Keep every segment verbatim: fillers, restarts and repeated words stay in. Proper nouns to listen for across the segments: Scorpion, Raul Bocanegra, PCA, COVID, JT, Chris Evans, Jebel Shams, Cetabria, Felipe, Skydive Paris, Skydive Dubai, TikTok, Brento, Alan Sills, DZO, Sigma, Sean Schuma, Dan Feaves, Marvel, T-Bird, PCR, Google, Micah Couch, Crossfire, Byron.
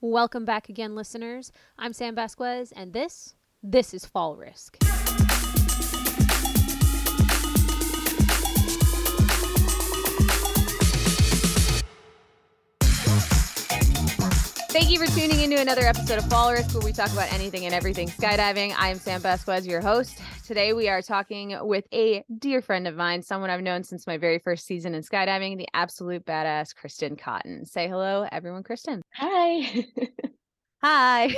Welcome back again, listeners. I'm Sam Vasquez, and this, this is Fall Risk. Thank you for tuning into another episode of Fall Risk, where we talk about anything and everything skydiving. I am Sam Vasquez, your host. Today we are talking with a dear friend of mine, someone I've known since my very first season in skydiving, the absolute badass Kristen Cotton. Say hello, everyone. Kristen. Hi. Hi.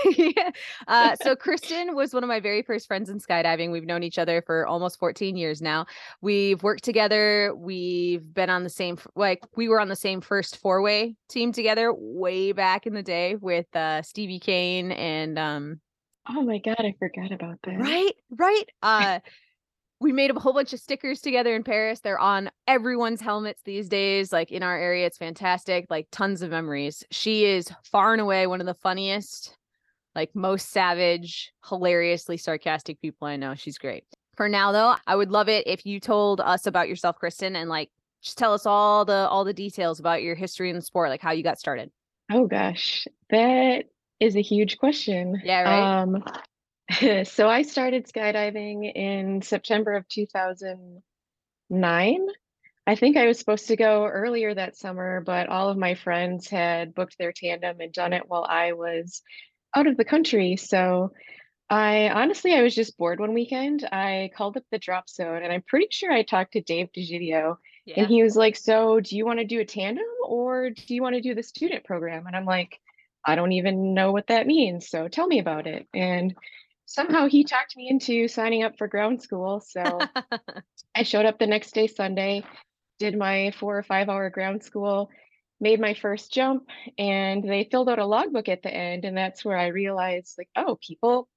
uh, so Kristen was one of my very first friends in skydiving. We've known each other for almost fourteen years now. We've worked together. We've been on the same, like we were on the same first four-way team together way back in the day with uh, Stevie Kane and. Um, oh my God, I forgot about that. Right, right. Uh, we made a whole bunch of stickers together in Paris. They're on everyone's helmets these days. Like in our area, it's fantastic. Like tons of memories. She is far and away one of the funniest, like most savage, hilariously sarcastic people I know. She's great. For now, though, I would love it if you told us about yourself, Kristen, and like just tell us all the all the details about your history in the sport, like how you got started. Oh gosh, that is a huge question. Yeah, right. Um, So I started skydiving in September of two thousand nine. I think I was supposed to go earlier that summer, but all of my friends had booked their tandem and done it while I was out of the country. So I honestly, I was just bored one weekend. I called up the drop zone and I'm pretty sure I talked to Dave Digidio. Yeah. And he was like, so do you want to do a tandem or do you want to do the student program? And I'm like, I don't even know what that means. So tell me about it. And somehow he talked me into signing up for ground school. So I showed up the next day, Sunday, did my four or five hour ground school, made my first jump, and they filled out a logbook at the end. And that's where I realized like, oh, people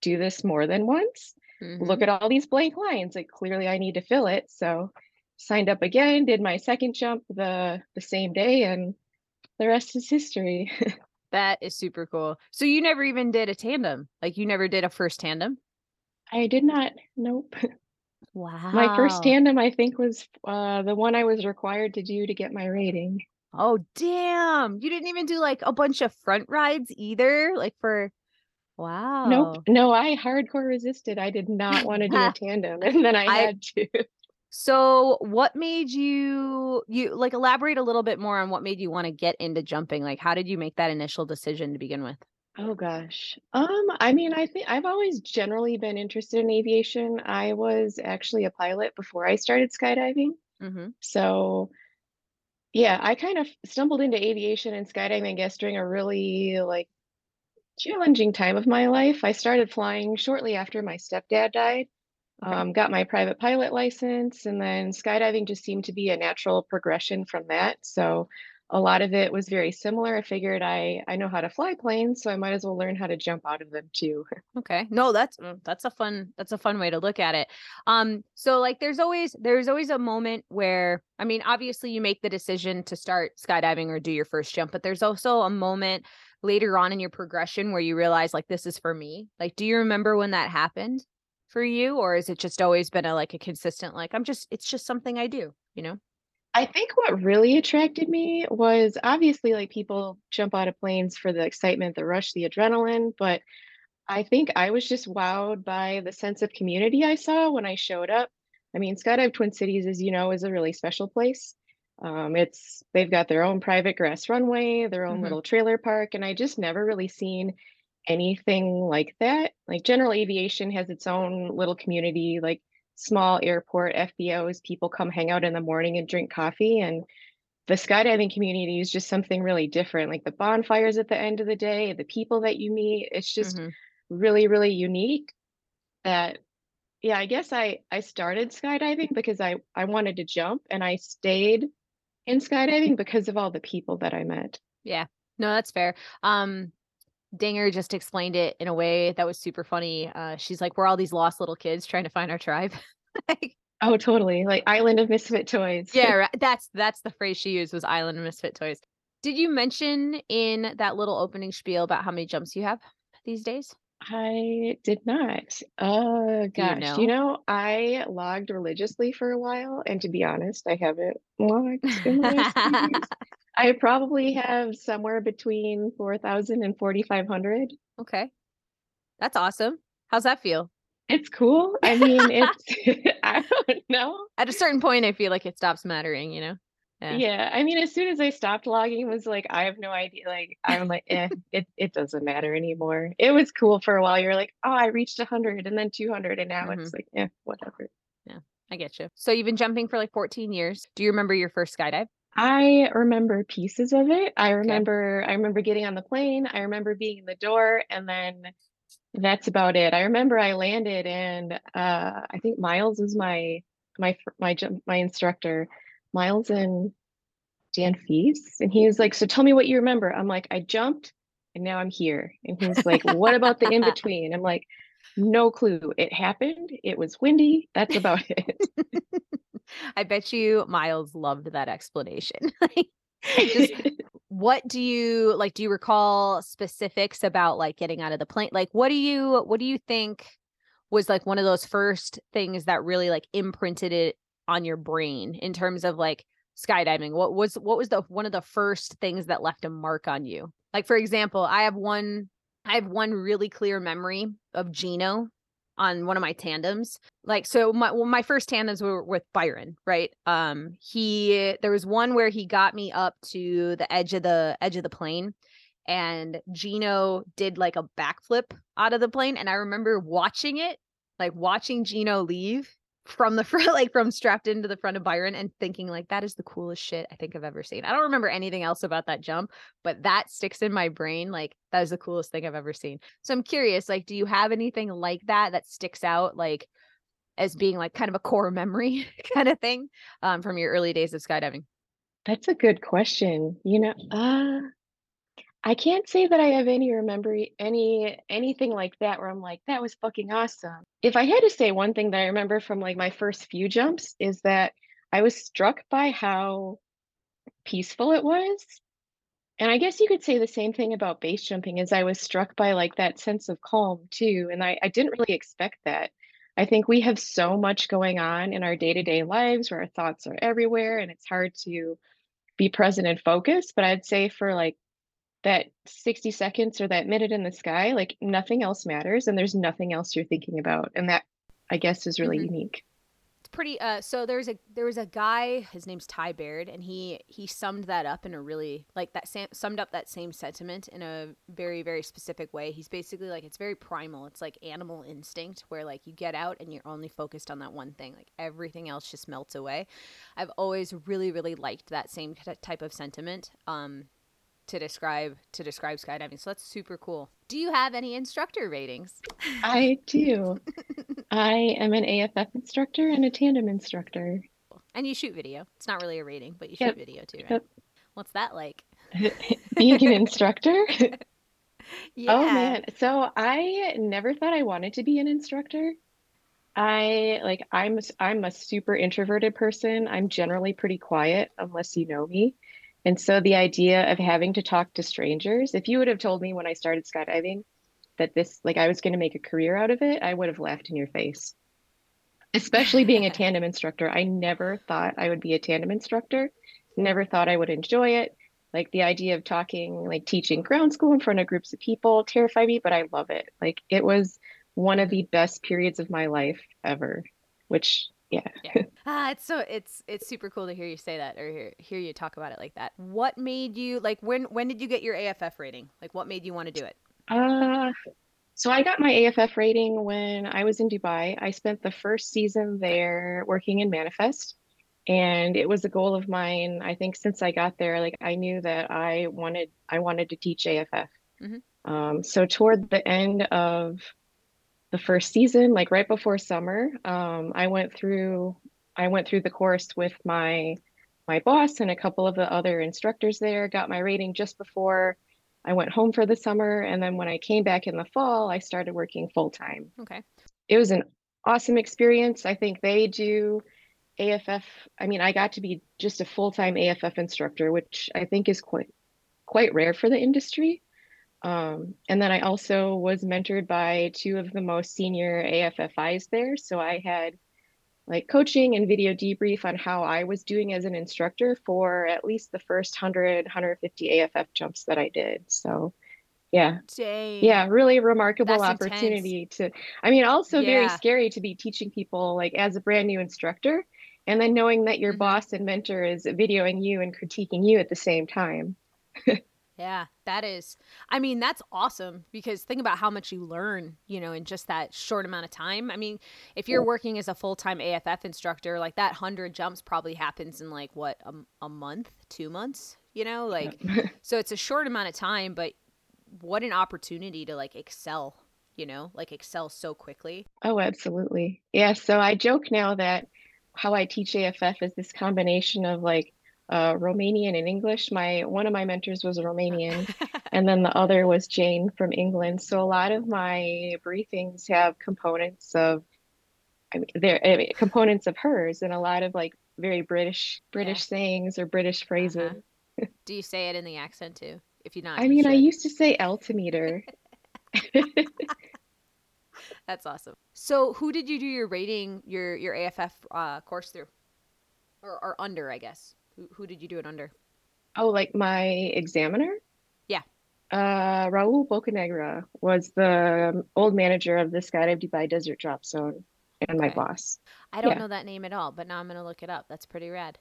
do this more than once. Mm-hmm. Look at all these blank lines. Like clearly I need to fill it. So signed up again, did my second jump the, the same day, and the rest is history. That is super cool. So you never even did a tandem? Like you never did a first tandem? I did not. Nope. Wow. My first tandem, I think, was uh, the one I was required to do to get my rating. Oh, damn. You didn't even do like a bunch of front rides either? Like for, wow. Nope. No, I hardcore resisted. I did not want to do a tandem. And then I, I had to. So what made you, you like elaborate a little bit more on what made you want to get into jumping? Like, how did you make that initial decision to begin with? Oh gosh. Um, I mean, I think I've always generally been interested in aviation. I was actually a pilot before I started skydiving. Mm-hmm. So yeah, I kind of stumbled into aviation and skydiving, I guess, during a really like challenging time of my life. I started flying shortly after my stepdad died. Um, got my private pilot license, and then skydiving just seemed to be a natural progression from that. So a lot of it was very similar. I figured I, I know how to fly planes, so I might as well learn how to jump out of them too. Okay. No, that's, that's a fun, that's a fun way to look at it. Um, so like there's always, there's always a moment where, I mean, obviously you make the decision to start skydiving or do your first jump, but there's also a moment later on in your progression where you realize like, this is for me. Like, do you remember when that happened for you, or is it just always been a like a consistent like I'm just it's just something I do, you know? I think what really attracted me was obviously like people jump out of planes for the excitement, the rush, the adrenaline, but I think I was just wowed by the sense of community I saw when I showed up. I mean, Skydive Twin Cities, as you know, is a really special place. Um, it's they've got their own private grass runway, their own mm-hmm. little trailer park, and I just never really seen anything like that. Like general aviation has its own little community, like small airport F B Os, people come hang out in the morning and drink coffee. And the skydiving community is just something really different. Like the bonfires at the end of the day, the people that you meet, it's just mm-hmm. really, really unique. That, yeah, I guess I, I started skydiving because I, I wanted to jump, and I stayed in skydiving because of all the people that I met. Yeah, no, that's fair. Um, Dinger just explained it in a way that was super funny. Uh, she's like, we're all these lost little kids trying to find our tribe. Like, oh, totally. Like Island of Misfit Toys. Yeah, right. That's that's the phrase she used, was Island of Misfit Toys. Did you mention in that little opening spiel about how many jumps you have these days? I did not. Oh, gosh. You know, you know I logged religiously for a while. And to be honest, I haven't logged in the last few years. I probably have somewhere between four thousand and forty-five hundred. Okay. That's awesome. How's that feel? It's cool. I mean, it's, I don't know. At a certain point, I feel like it stops mattering, you know? Yeah. yeah. I mean, as soon as I stopped logging, it was like, I have no idea. Like, I'm like, eh, it, it doesn't matter anymore. It was cool for a while. You're like, oh, I reached one hundred and then two hundred. And now mm-hmm. it's like, eh, whatever. Yeah, I get you. So you've been jumping for like fourteen years. Do you remember your first skydive? I remember pieces of it. I remember, okay. I remember getting on the plane. I remember being in the door, and then that's about it. I remember I landed, and uh, I think Miles was my, my, my, my instructor, Miles and Dan Feaves. And he was like, so tell me what you remember. I'm like, I jumped and now I'm here. And he was like, what about the in-between? I'm like, no clue. It happened. It was windy. That's about it. I bet you Miles loved that explanation. Just, what do you like? Do you recall specifics about like getting out of the plane? Like, what do you what do you think was like one of those first things that really like imprinted it on your brain in terms of like skydiving? What was what was the one of the first things that left a mark on you? Like, for example, I have one I have one really clear memory of Gino on one of my tandems. Like, so my, well, my first tandems were with Byron, right? Um, he, there was one where he got me up to the edge of the edge of the plane, and Gino did like a backflip out of the plane. And I remember watching it, like watching Gino leave from the front, like from strapped into the front of Byron, and thinking like, that is the coolest shit I think I've ever seen. I don't remember anything else about that jump, but that sticks in my brain. Like, that is the coolest thing I've ever seen. So I'm curious, like, do you have anything like that that sticks out, like as being like kind of a core memory kind of thing um, from your early days of skydiving? That's a good question. You know, uh, I can't say that I have any remember any anything like that where I'm like, that was fucking awesome. If I had to say one thing that I remember from like my first few jumps is that I was struck by how peaceful it was. And I guess you could say the same thing about base jumping, is I was struck by like that sense of calm too. And I, I didn't really expect that. I think we have so much going on in our day-to-day lives where our thoughts are everywhere and it's hard to be present and focused. But I'd say for like that sixty seconds or that minute in the sky, like nothing else matters and there's nothing else you're thinking about. And that, I guess, is really mm-hmm. unique. It's pretty, uh, so there's a, there was a guy, his name's Ty Baird, and he, he summed that up in a really, like that sam- summed up that same sentiment in a very, very specific way. He's basically like, it's very primal. It's like animal instinct where like you get out and you're only focused on that one thing. Like everything else just melts away. I've always really, really liked that same type of sentiment. Um, to describe to describe skydiving. So that's super cool. Do you have any instructor ratings? I do. I am an A F F instructor and a tandem instructor. And you shoot video. It's not really a rating, but you yep. shoot video too, right? Yep. What's that like? Being an instructor? Yeah. Oh man. So I never thought I wanted to be an instructor. I like I'm I'm a super introverted person. I'm generally pretty quiet unless you know me. And so the idea of having to talk to strangers, if you would have told me when I started skydiving that this, like I was going to make a career out of it, I would have laughed in your face, especially being a tandem instructor. I never thought I would be a tandem instructor, never thought I would enjoy it. Like the idea of talking, like teaching ground school in front of groups of people terrified me, but I love it. Like it was one of the best periods of my life ever, which Yeah. yeah. Ah, it's so it's it's super cool to hear you say that or hear hear you talk about it like that. What made you like when when did you get your A F F rating? Like what made you want to do it? Uh so I got my A F F rating when I was in Dubai. I spent the first season there working in Manifest, and it was a goal of mine. I think since I got there, like I knew that I wanted I wanted to teach A F F. Mm-hmm. Um so toward the end of the first season, like right before summer, um, I went through, I went through the course with my, my boss and a couple of the other instructors there, got my rating just before I went home for the summer. And then when I came back in the fall, I started working full time. Okay. It was an awesome experience. I think they do A F F. I mean, I got to be just a full-time A F F instructor, which I think is quite, quite rare for the industry. Um, and then I also was mentored by two of the most senior A F F Is there. So I had like coaching and video debrief on how I was doing as an instructor for at least the first one hundred, one hundred fifty A F F jumps that I did. So yeah. Dang. Yeah. Really remarkable That's opportunity intense. to, I mean, also yeah. very scary to be teaching people like as a brand new instructor, and then knowing that your mm-hmm. boss and mentor is videoing you and critiquing you at the same time. Yeah, that is, I mean, that's awesome, because think about how much you learn, you know, in just that short amount of time. I mean, if you're working as a full-time A F F instructor, like that hundred jumps probably happens in like, what, a, a month, two months, you know, like, yeah. So it's a short amount of time, but what an opportunity to like excel, you know, like excel so quickly. Oh, absolutely. Yeah. So I joke now that how I teach A F F is this combination of like, Uh, Romanian and English. My one of my mentors was a Romanian, and then the other was Jane from England. So a lot of my briefings have components of, I mean, there I mean, components of hers, and a lot of like very British British yeah. sayings or British phrases. Uh-huh. Do you say it in the accent too? If you're not, I you mean, should. I used to say altimeter. That's awesome. So, who did you do your rating your your A F F uh, course through, or or under, I guess? Who did you do it under? Oh, like my examiner? Yeah. Uh, Raul Bocanegra was the old manager of the Skydive Dubai Desert Drop Zone and okay. my boss. I don't yeah. know that name at all, but now I'm going to look it up. That's pretty rad.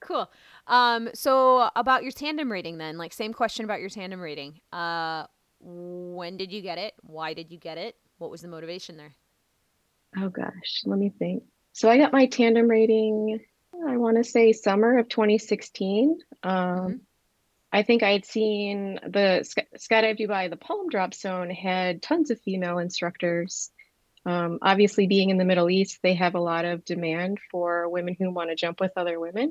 Cool. Um, so about your tandem rating then, like same question about your tandem rating. Uh, when did you get it? Why did you get it? What was the motivation there? Oh gosh, let me think. So I got my tandem rating, I want to say summer of twenty sixteen. Um, mm-hmm. I think I had seen the Sky, Skydive Dubai, the Palm Drop Zone had tons of female instructors. Um, obviously, being in the Middle East, they have a lot of demand for women who want to jump with other women.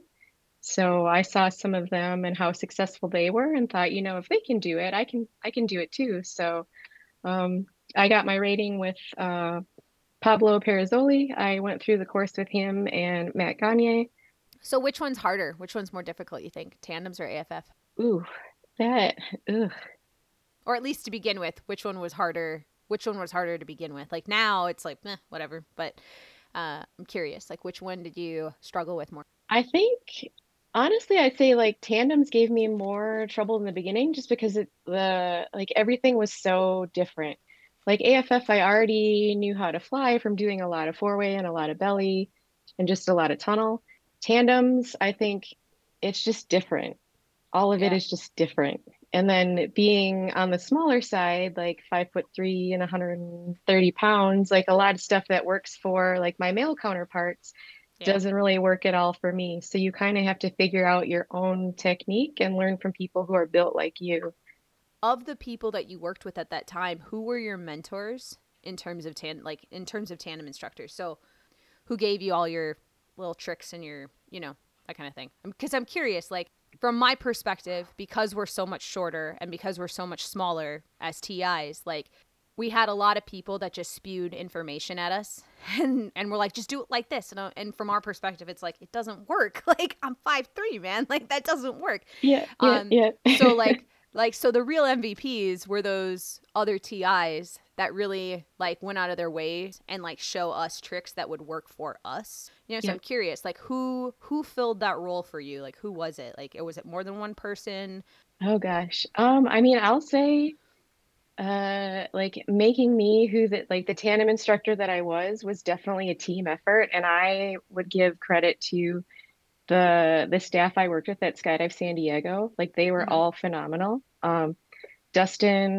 So I saw some of them and how successful they were, and thought, you know, if they can do it, I can, I can do it too. So um, I got my rating with uh, Pablo Perizzoli. I went through the course with him and Matt Gagne. So which one's harder? Which one's more difficult, you think? Tandems or A F F? Ooh, that, ugh. Or at least to begin with, which one was harder? Which one was harder to begin with? Like now it's like, meh, whatever. But uh, I'm curious, like which one did you struggle with more? I think, honestly, I'd say like tandems gave me more trouble in the beginning, just because it, the like everything was so different. Like A F F, I already knew how to fly from doing a lot of four-way and a lot of belly and just a lot of tunnel. Tandems, I think it's just different. All of yeah. it is just different. And then being on the smaller side, like five foot three and one hundred thirty pounds, like a lot of stuff that works for like my male counterparts yeah. doesn't really work at all for me. So you kind of have to figure out your own technique and learn from people who are built like you. Of the people that you worked with at that time, who were your mentors in terms of tan- like in terms of tandem instructors? So who gave you all your little tricks and your, you know, that kind of thing? Because I'm curious, like from my perspective, because we're so much shorter and because we're so much smaller as T Is, like we had a lot of people that just spewed information at us and, and we're like, just do it like this. And, uh, and from our perspective, it's like, it doesn't work. Like I'm five three, man. Like that doesn't work. Yeah. yeah, um, yeah. So like, Like, so the real M V Ps were those other T Is that really, like, went out of their way and, like, show us tricks that would work for us. You know, so yeah. I'm curious, like, who who filled that role for you? Like, who was it? Like, was it more than one person? Oh, gosh. Um, I mean, I'll say, uh, like, making me who the, like, the tandem instructor that I was was definitely a team effort. And I would give credit to The the staff I worked with at Skydive San Diego. Like they were mm-hmm. all phenomenal. Um, Dustin,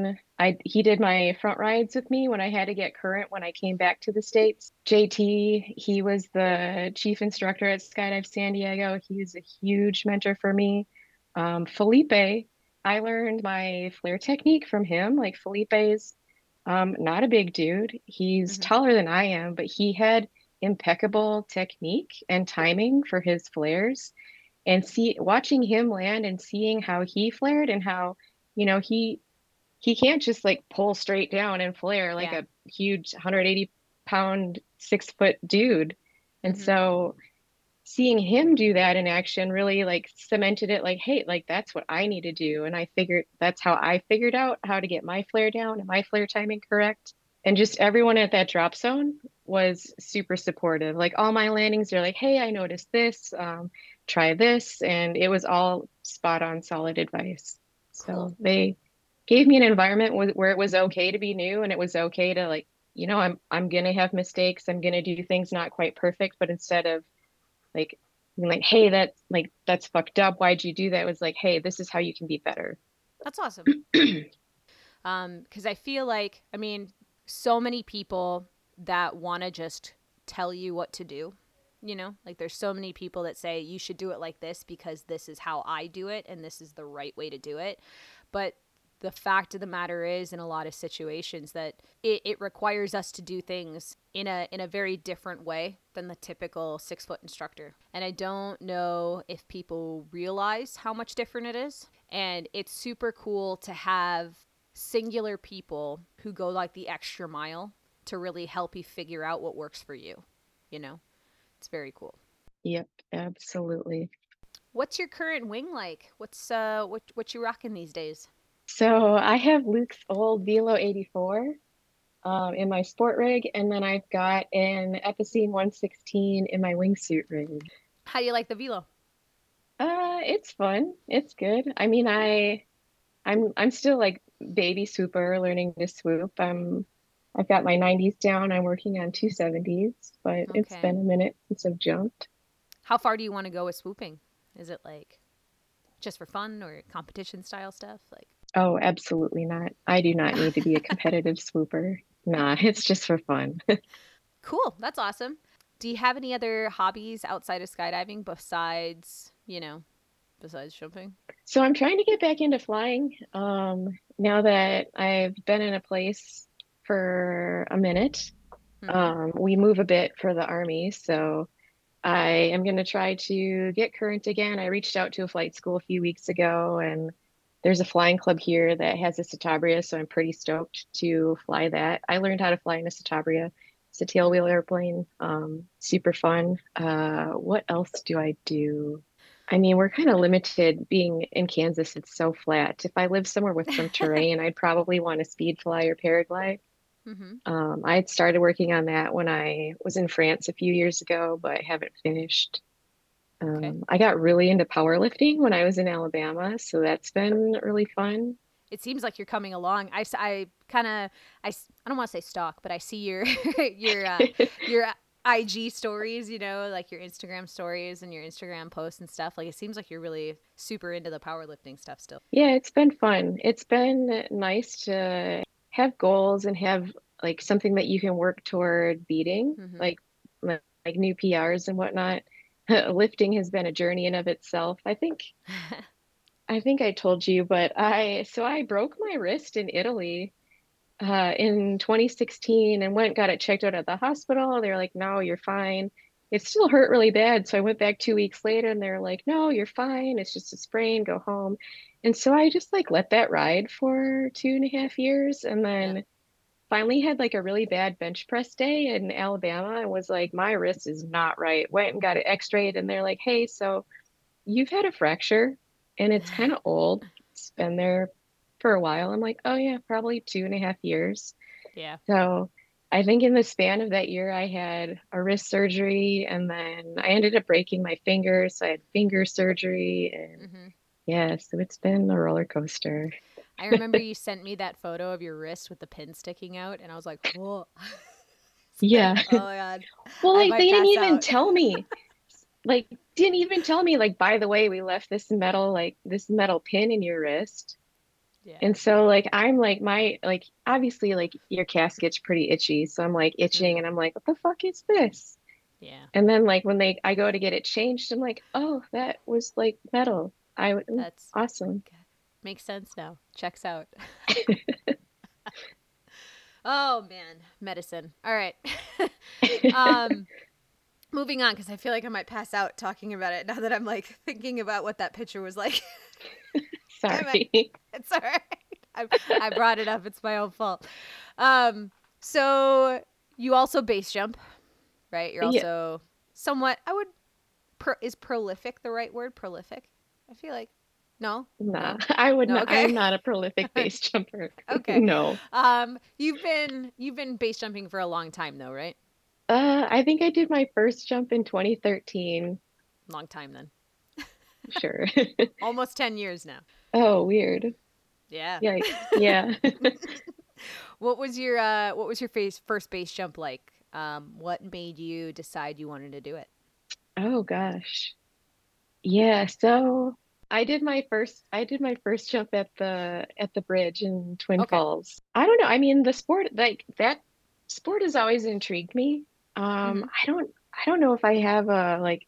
I he did my front rides with me when I had to get current when I came back to the States. J T, he was the chief instructor at Skydive San Diego. He was a huge mentor for me. Um, Felipe, I learned my flare technique from him. Like Felipe's um, not a big dude. He's mm-hmm. taller than I am, but he had impeccable technique and timing for his flares, and see watching him land and seeing how he flared and how, you know, he he can't just like pull straight down and flare like yeah. a huge one hundred eighty pound six foot dude. And mm-hmm. so seeing him do that in action really like cemented it, like, hey, like that's what I need to do. And I figured that's how I figured out how to get my flare down and my flare timing correct. And just everyone at that drop zone was super supportive. Like all my landings, they're like, hey, I noticed this, um, try this. And it was all spot on solid advice. So cool. They gave me an environment where it was okay to be new, and it was okay to, like, you know, I'm, I'm going to have mistakes. I'm going to do things not quite perfect. But instead of like, like, hey, that like, that's fucked up. Why'd you do that? It was like, hey, this is how you can be better. That's awesome. Um, 'cause I feel like, I mean, so many people that want to just tell you what to do, you know, like there's so many people that say you should do it like this because this is how I do it and this is the right way to do it. But the fact of the matter is, in a lot of situations, that it, it requires us to do things in a in a very different way than the typical six foot instructor. And I don't know if people realize how much different it is. And it's super cool to have singular people who go like the extra mile to really help you figure out what works for you. You know, it's very cool. Yep, absolutely. What's your current wing like? What's uh what what you rocking these days? So I have Luke's old Velo eighty-four um, in my sport rig, and then I've got an AFFI one sixteen in my wingsuit rig. How do you like the Velo? Uh, it's fun. It's good. I mean, I, I'm I'm still like baby swooper, learning to swoop. Um, I've got my nineties down. I'm working on two seventies, but okay. It's been a minute since I've jumped. How far do you want to go with swooping? Is it like just for fun or competition style stuff? Like. Oh, absolutely not. I do not need to be a competitive swooper. Nah, it's just for fun. Cool. That's awesome. Do you have any other hobbies outside of skydiving besides, you know, besides jumping? So I'm trying to get back into flying. Um, now that I've been in a place for a minute, mm-hmm. um, we move a bit for the Army. So I am going to try to get current again. I reached out to a flight school a few weeks ago, and there's a flying club here that has a Cetabria, so I'm pretty stoked to fly that. I learned how to fly in a Cetabria. It's a tailwheel airplane, um, super fun. Uh, what else do I do? I mean, we're kind of limited being in Kansas. It's so flat. If I lived somewhere with some terrain, I'd probably want to speed fly or paraglide. Mm-hmm. Um, I had started working on that when I was in France a few years ago, but haven't finished. Okay. Um, I got really into powerlifting when I was in Alabama, so that's been really fun. It seems like you're coming along. I, I kind of, I, I don't want to say stalk, but I see your, your, uh, your I G stories, you know, like your Instagram stories and your Instagram posts and stuff. Like, it seems like you're really super into the powerlifting stuff still. Yeah, it's been fun. It's been nice to have goals and have like something that you can work toward beating, mm-hmm. like, like new P Rs and whatnot. Lifting has been a journey in of itself. I think, I think I told you, but I, so I broke my wrist in Italy uh, in twenty sixteen and went, got it checked out at the hospital. They're like, no, you're fine. It still hurt really bad. So I went back two weeks later and they're like, no, you're fine. It's just a sprain, go home. And so I just like let that ride for two and a half years. And then yeah. finally had like a really bad bench press day in Alabama and was like, my wrist is not right. Went and got it x-rayed and they're like, hey, so you've had a fracture and it's kind of old. It's been there for a while. I'm like, oh yeah, probably two and a half years. Yeah. So I think in the span of that year, I had a wrist surgery and then I ended up breaking my finger. So I had finger surgery and mm-hmm. yeah, so it's been a roller coaster. I remember you sent me that photo of your wrist with the pin sticking out, and I was like, whoa. Yeah. Like, oh, my God. Well, like, they didn't even out. tell me. Like, didn't even tell me, like, by the way, we left this metal, like, this metal pin in your wrist. Yeah. And so, like, I'm, like, my, like, obviously, like, your casket's pretty itchy, so I'm, like, itching, and I'm, like, what the fuck is this? Yeah. And then, like, when they, I go to get it changed, I'm, like, oh, that was, like, metal. I, That's awesome. Okay. Makes sense now. Checks out. Oh, man. Medicine. All right. um, moving on, because I feel like I might pass out talking about it now that I'm, like, thinking about what that picture was like. Sorry. It's all right. I, I brought it up. It's my own fault. Um, so you also base jump, right? You're also yeah. somewhat, I would, pro, is prolific the right word? Prolific? I feel like. No, nah, I would no, not. Okay. I'm not a prolific base jumper. Okay. No. Um, you've been, you've been base jumping for a long time though, right? Uh, I think I did my first jump in twenty thirteen. Long time then. Sure. Almost ten years now. Oh, weird. Yeah. Yikes. Yeah. What was your uh, what was your first base jump like? Um, what made you decide you wanted to do it? Oh gosh. Yeah, so I did my first I did my first jump at the at the bridge in Twin okay. Falls. I don't know. I mean, the sport, like that sport has always intrigued me. Um, mm-hmm. I don't I don't know if I have a like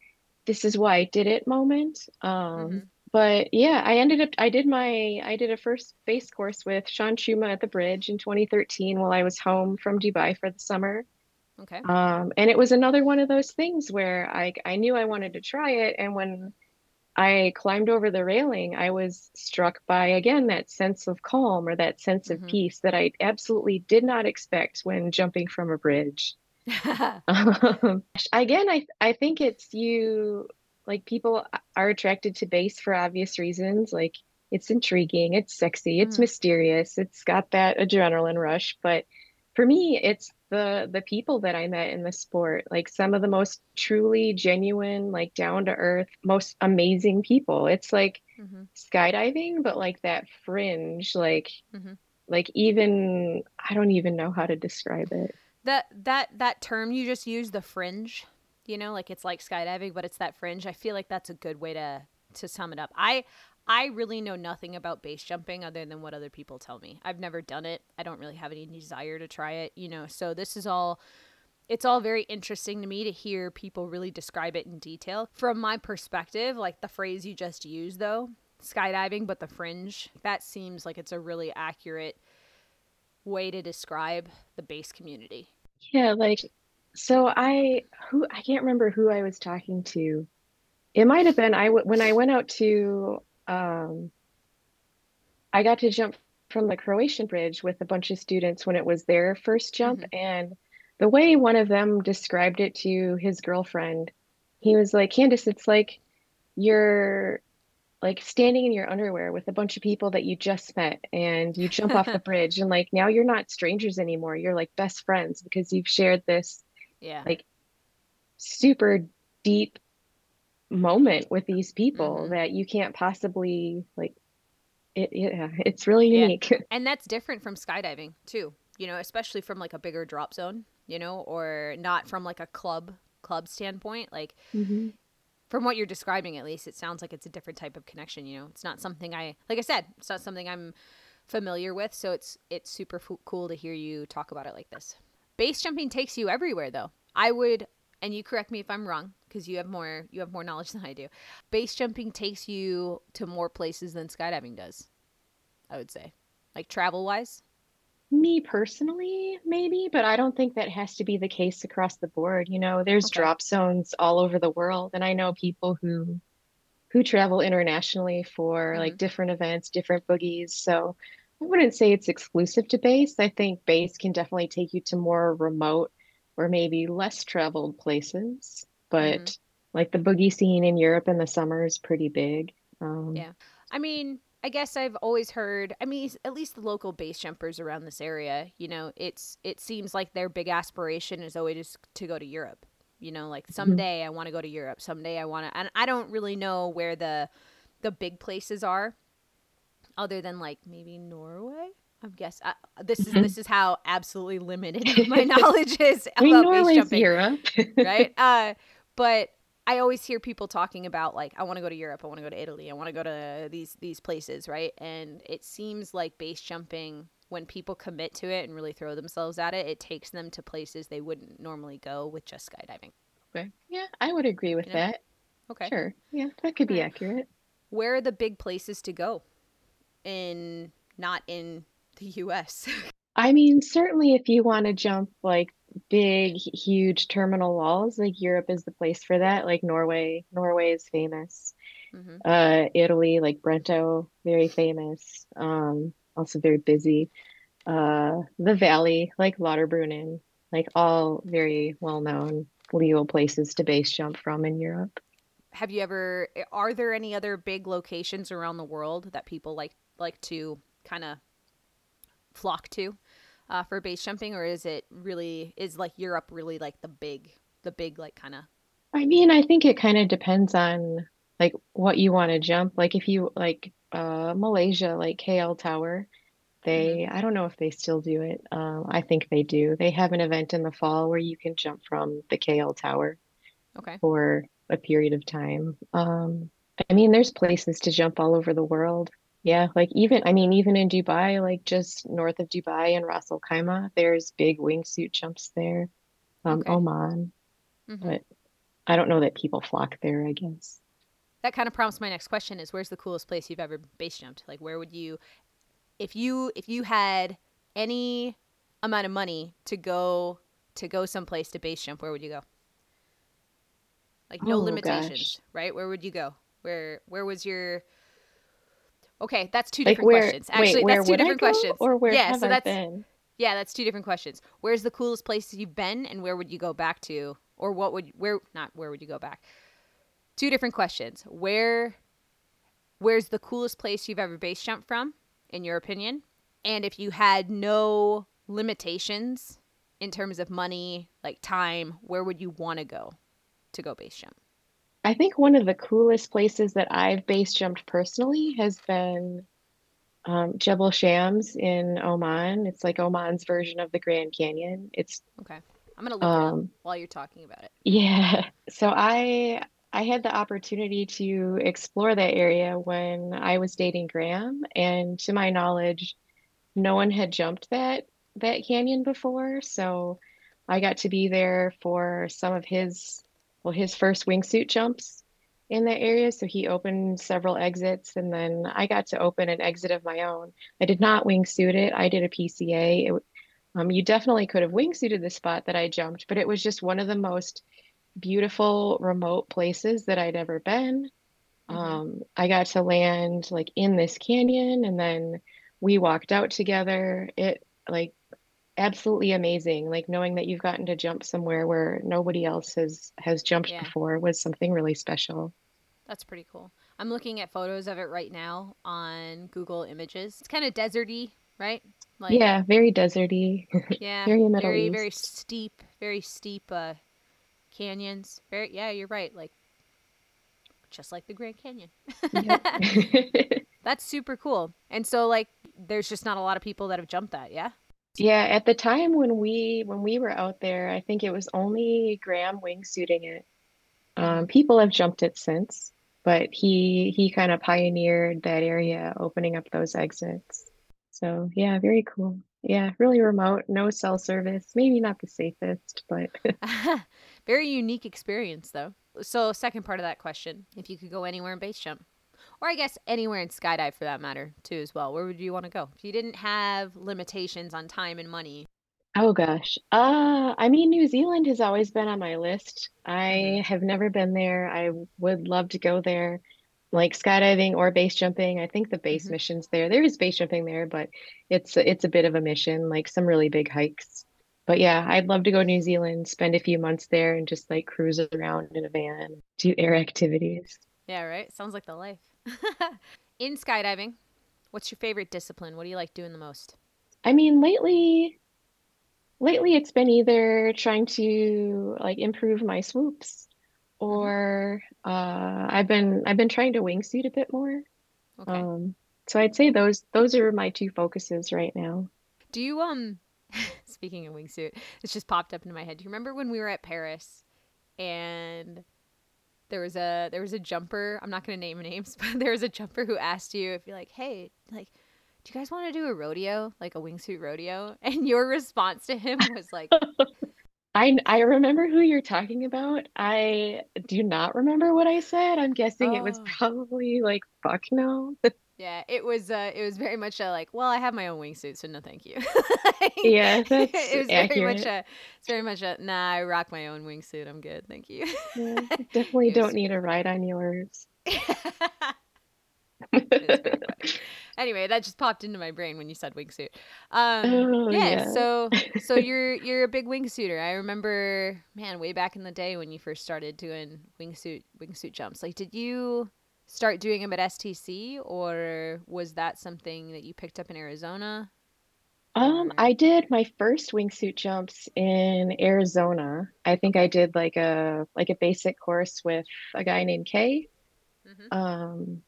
this is why I did it moment. Um, mm-hmm. But yeah, I ended up, I did my, I did a first base course with Sean Schuma at the bridge in twenty thirteen while I was home from Dubai for the summer. Okay. Um, and it was another one of those things where I, I knew I wanted to try it. And when I climbed over the railing, I was struck by, again, that sense of calm or that sense mm-hmm. of peace that I absolutely did not expect when jumping from a bridge. um, again, I, I think it's you, like people are attracted to base for obvious reasons. Like it's intriguing, it's sexy, it's mm. mysterious, it's got that adrenaline rush. But for me, it's the the people that I met in the sport, like some of the most truly genuine, like down to earth, most amazing people. It's like mm-hmm. skydiving, but like that fringe, like mm-hmm. like even, I don't even know how to describe it. That, that, that term you just used, the fringe, you know, like it's like skydiving, but it's that fringe. I feel like that's a good way to, to sum it up. I, I really know nothing about base jumping other than what other people tell me. I've never done it. I don't really have any desire to try it, you know, so this is all, it's all very interesting to me to hear people really describe it in detail. From my perspective, like the phrase you just used though, skydiving, but the fringe, that seems like it's a really accurate way to describe the base community. Yeah, like so I who I can't remember who I was talking to. It might have been I when I went out to um I got to jump from the Croatian bridge with a bunch of students when it was their first jump mm-hmm. and the way one of them described it to his girlfriend, he was like, "Candace, it's like you're like standing in your underwear with a bunch of people that you just met and you jump off the bridge and like, now you're not strangers anymore. You're like best friends because you've shared this yeah. like super deep moment with these people mm-hmm. that you can't possibly like it. Yeah, it's really unique." Yeah. And that's different from skydiving too, you know, especially from like a bigger drop zone, you know, or not from like a club club standpoint, like mm-hmm. from what you're describing, at least, it sounds like it's a different type of connection. You know, it's not something I, like I said, it's not something I'm familiar with. So it's it's super f- cool to hear you talk about it like this. Base jumping takes you everywhere, though. I would, and you correct me if I'm wrong, because you have more you have more knowledge than I do. Base jumping takes you to more places than skydiving does, I would say, like travel wise. Me personally, maybe, but I don't think that has to be the case across the board. You know, there's okay. drop zones all over the world. And I know people who who travel internationally for mm-hmm. like different events, different boogies. So I wouldn't say it's exclusive to base. I think base can definitely take you to more remote or maybe less traveled places. But mm-hmm. like the boogie scene in Europe in the summer is pretty big. Um, yeah. I mean, I guess I've always heard, I mean, at least the local base jumpers around this area, you know, it's, it seems like their big aspiration is always to go to Europe, you know, like someday mm-hmm. I want to go to Europe, someday I want to, and I don't really know where the, the big places are other than like maybe Norway. I guess I, this is mm-hmm. this is how absolutely limited my knowledge is about I mean, Norway's base jumping, Europe. Right? Uh, but I always hear people talking about like, I want to go to Europe, I want to go to Italy, I want to go to these these places, right? And it seems like base jumping, when people commit to it and really throw themselves at it, it takes them to places they wouldn't normally go with just skydiving. Okay. Yeah, I would agree with you know? that. Okay. Sure. Yeah, that could okay. be accurate. Where are the big places to go in, not in the U S? I mean, certainly if you want to jump like big, huge terminal walls, like Europe is the place for that. Like Norway, Norway is famous. Mm-hmm. Uh, Italy, like Brento, very famous. Um, also very busy. Uh, the Valley, like Lauterbrunnen, like all very well-known legal places to base jump from in Europe. Have you ever, are there any other big locations around the world that people like, like to kind of flock to? uh, for base jumping, or is it really, is like Europe really like the big, the big, like kind of? I mean, I think it kind of depends on like what you want to jump. Like if you like uh, Malaysia, like K L Tower, they, mm-hmm. I don't know if they still do it. Um, I think they do. They have an event in the fall where you can jump from the K L Tower okay. for a period of time. Um, I mean, there's places to jump all over the world. Yeah, like even, I mean, even in Dubai, like just north of Dubai and Ras Al Khaimah, there's big wingsuit jumps there. Um, okay. Oman. Mm-hmm. But I don't know that people flock there, I guess. That kind of prompts my next question is, where's the coolest place you've ever base jumped? Like, where would you, if you, if you had any amount of money to go, to go someplace to base jump, where would you go? Like no oh, limitations, gosh. Right? Where would you go? Where, where was your... Okay, that's two different like where, questions. Actually, wait, that's two different questions. Or where yeah, have so I that's, been? Yeah, that's two different questions. Where's the coolest place you've been, and where would you go back to? Or what would where not where would you go back? Two different questions. Where where's the coolest place you've ever base jumped from, in your opinion? And if you had no limitations in terms of money, like time, where would you want to go to go base jump? I think one of the coolest places that I've base jumped personally has been um, Jebel Shams in Oman. It's like Oman's version of the Grand Canyon. It's okay. I'm gonna look um, it up while you're talking about it. Yeah. So I I had the opportunity to explore that area when I was dating Graham, and to my knowledge, no one had jumped that that canyon before. So I got to be there for some of his. Well, his first wingsuit jumps in that area. So he opened several exits, and then I got to open an exit of my own. I did not wingsuit it. I did a P C A. It, um, you definitely could have wingsuited the spot that I jumped, but it was just one of the most beautiful remote places that I'd ever been. Mm-hmm. Um, I got to land like in this canyon, and then we walked out together. It like absolutely amazing. Like knowing that you've gotten to jump somewhere where nobody else has has jumped yeah. before was something really special. That's pretty cool. I'm looking at photos of it right now on Google Images. It's kind of deserty, right? Like yeah, very deserty. Yeah, very Middle very, East. very steep, very steep uh, canyons. Very yeah, you're right. Like just like the Grand Canyon. That's super cool. And so like, there's just not a lot of people that have jumped that. Yeah. Yeah, at the time when we when we were out there, I think it was only Graham wingsuiting it. Um, people have jumped it since, but he he kind of pioneered that area, opening up those exits. So yeah, very cool. Yeah, really remote, no cell service, maybe not the safest, but very unique experience though. So second part of that question, if you could go anywhere and base jump. Or I guess anywhere in skydive for that matter too as well. Where would you want to go if you didn't have limitations on time and money? Oh gosh. Uh, I mean, New Zealand has always been on my list. I have never been there. I would love to go there, like skydiving or base jumping. I think the base mm-hmm. missions there, there is base jumping there, but it's, it's a bit of a mission, like some really big hikes. But yeah, I'd love to go to New Zealand, spend a few months there and just like cruise around in a van, do air activities. Yeah, right? Sounds like the life. In skydiving, what's your favorite discipline? What do you like doing the most? I mean, lately, lately it's been either trying to like improve my swoops, or uh, I've been I've been trying to wingsuit a bit more. Okay. Um, so I'd say those those are my two focuses right now. Do you um? Speaking of wingsuit, it's just popped up into my head. Do you remember when we were at Paris and? There was a there was a jumper. I'm not going to name names, but there was a jumper who asked you if you're like, hey, like, do you guys want to do a rodeo, like a wingsuit rodeo? And your response to him was like, I I remember who you're talking about. I do not remember what I said. I'm guessing oh. it was probably like, fuck no. Yeah, it was. Uh, it was very much a like. Well, I have my own wingsuit, so no, thank you. Like, yeah, that's it was accurate. Very much a. It's very much a. Nah, I rock my own wingsuit. I'm good, thank you. Yeah, definitely don't was, need a ride on yours. Anyway, that just popped into my brain when you said wingsuit. Um, oh, yeah, yeah. So, so you're you're a big wingsuiter. I remember, man, way back in the day when you first started doing wingsuit wingsuit jumps. Like, did you? Start doing them at S T C, or was that something that you picked up in Arizona? Um, I did my first wingsuit jumps in Arizona. I think I did like a like a basic course with a guy named Kay. Mm-hmm. Um,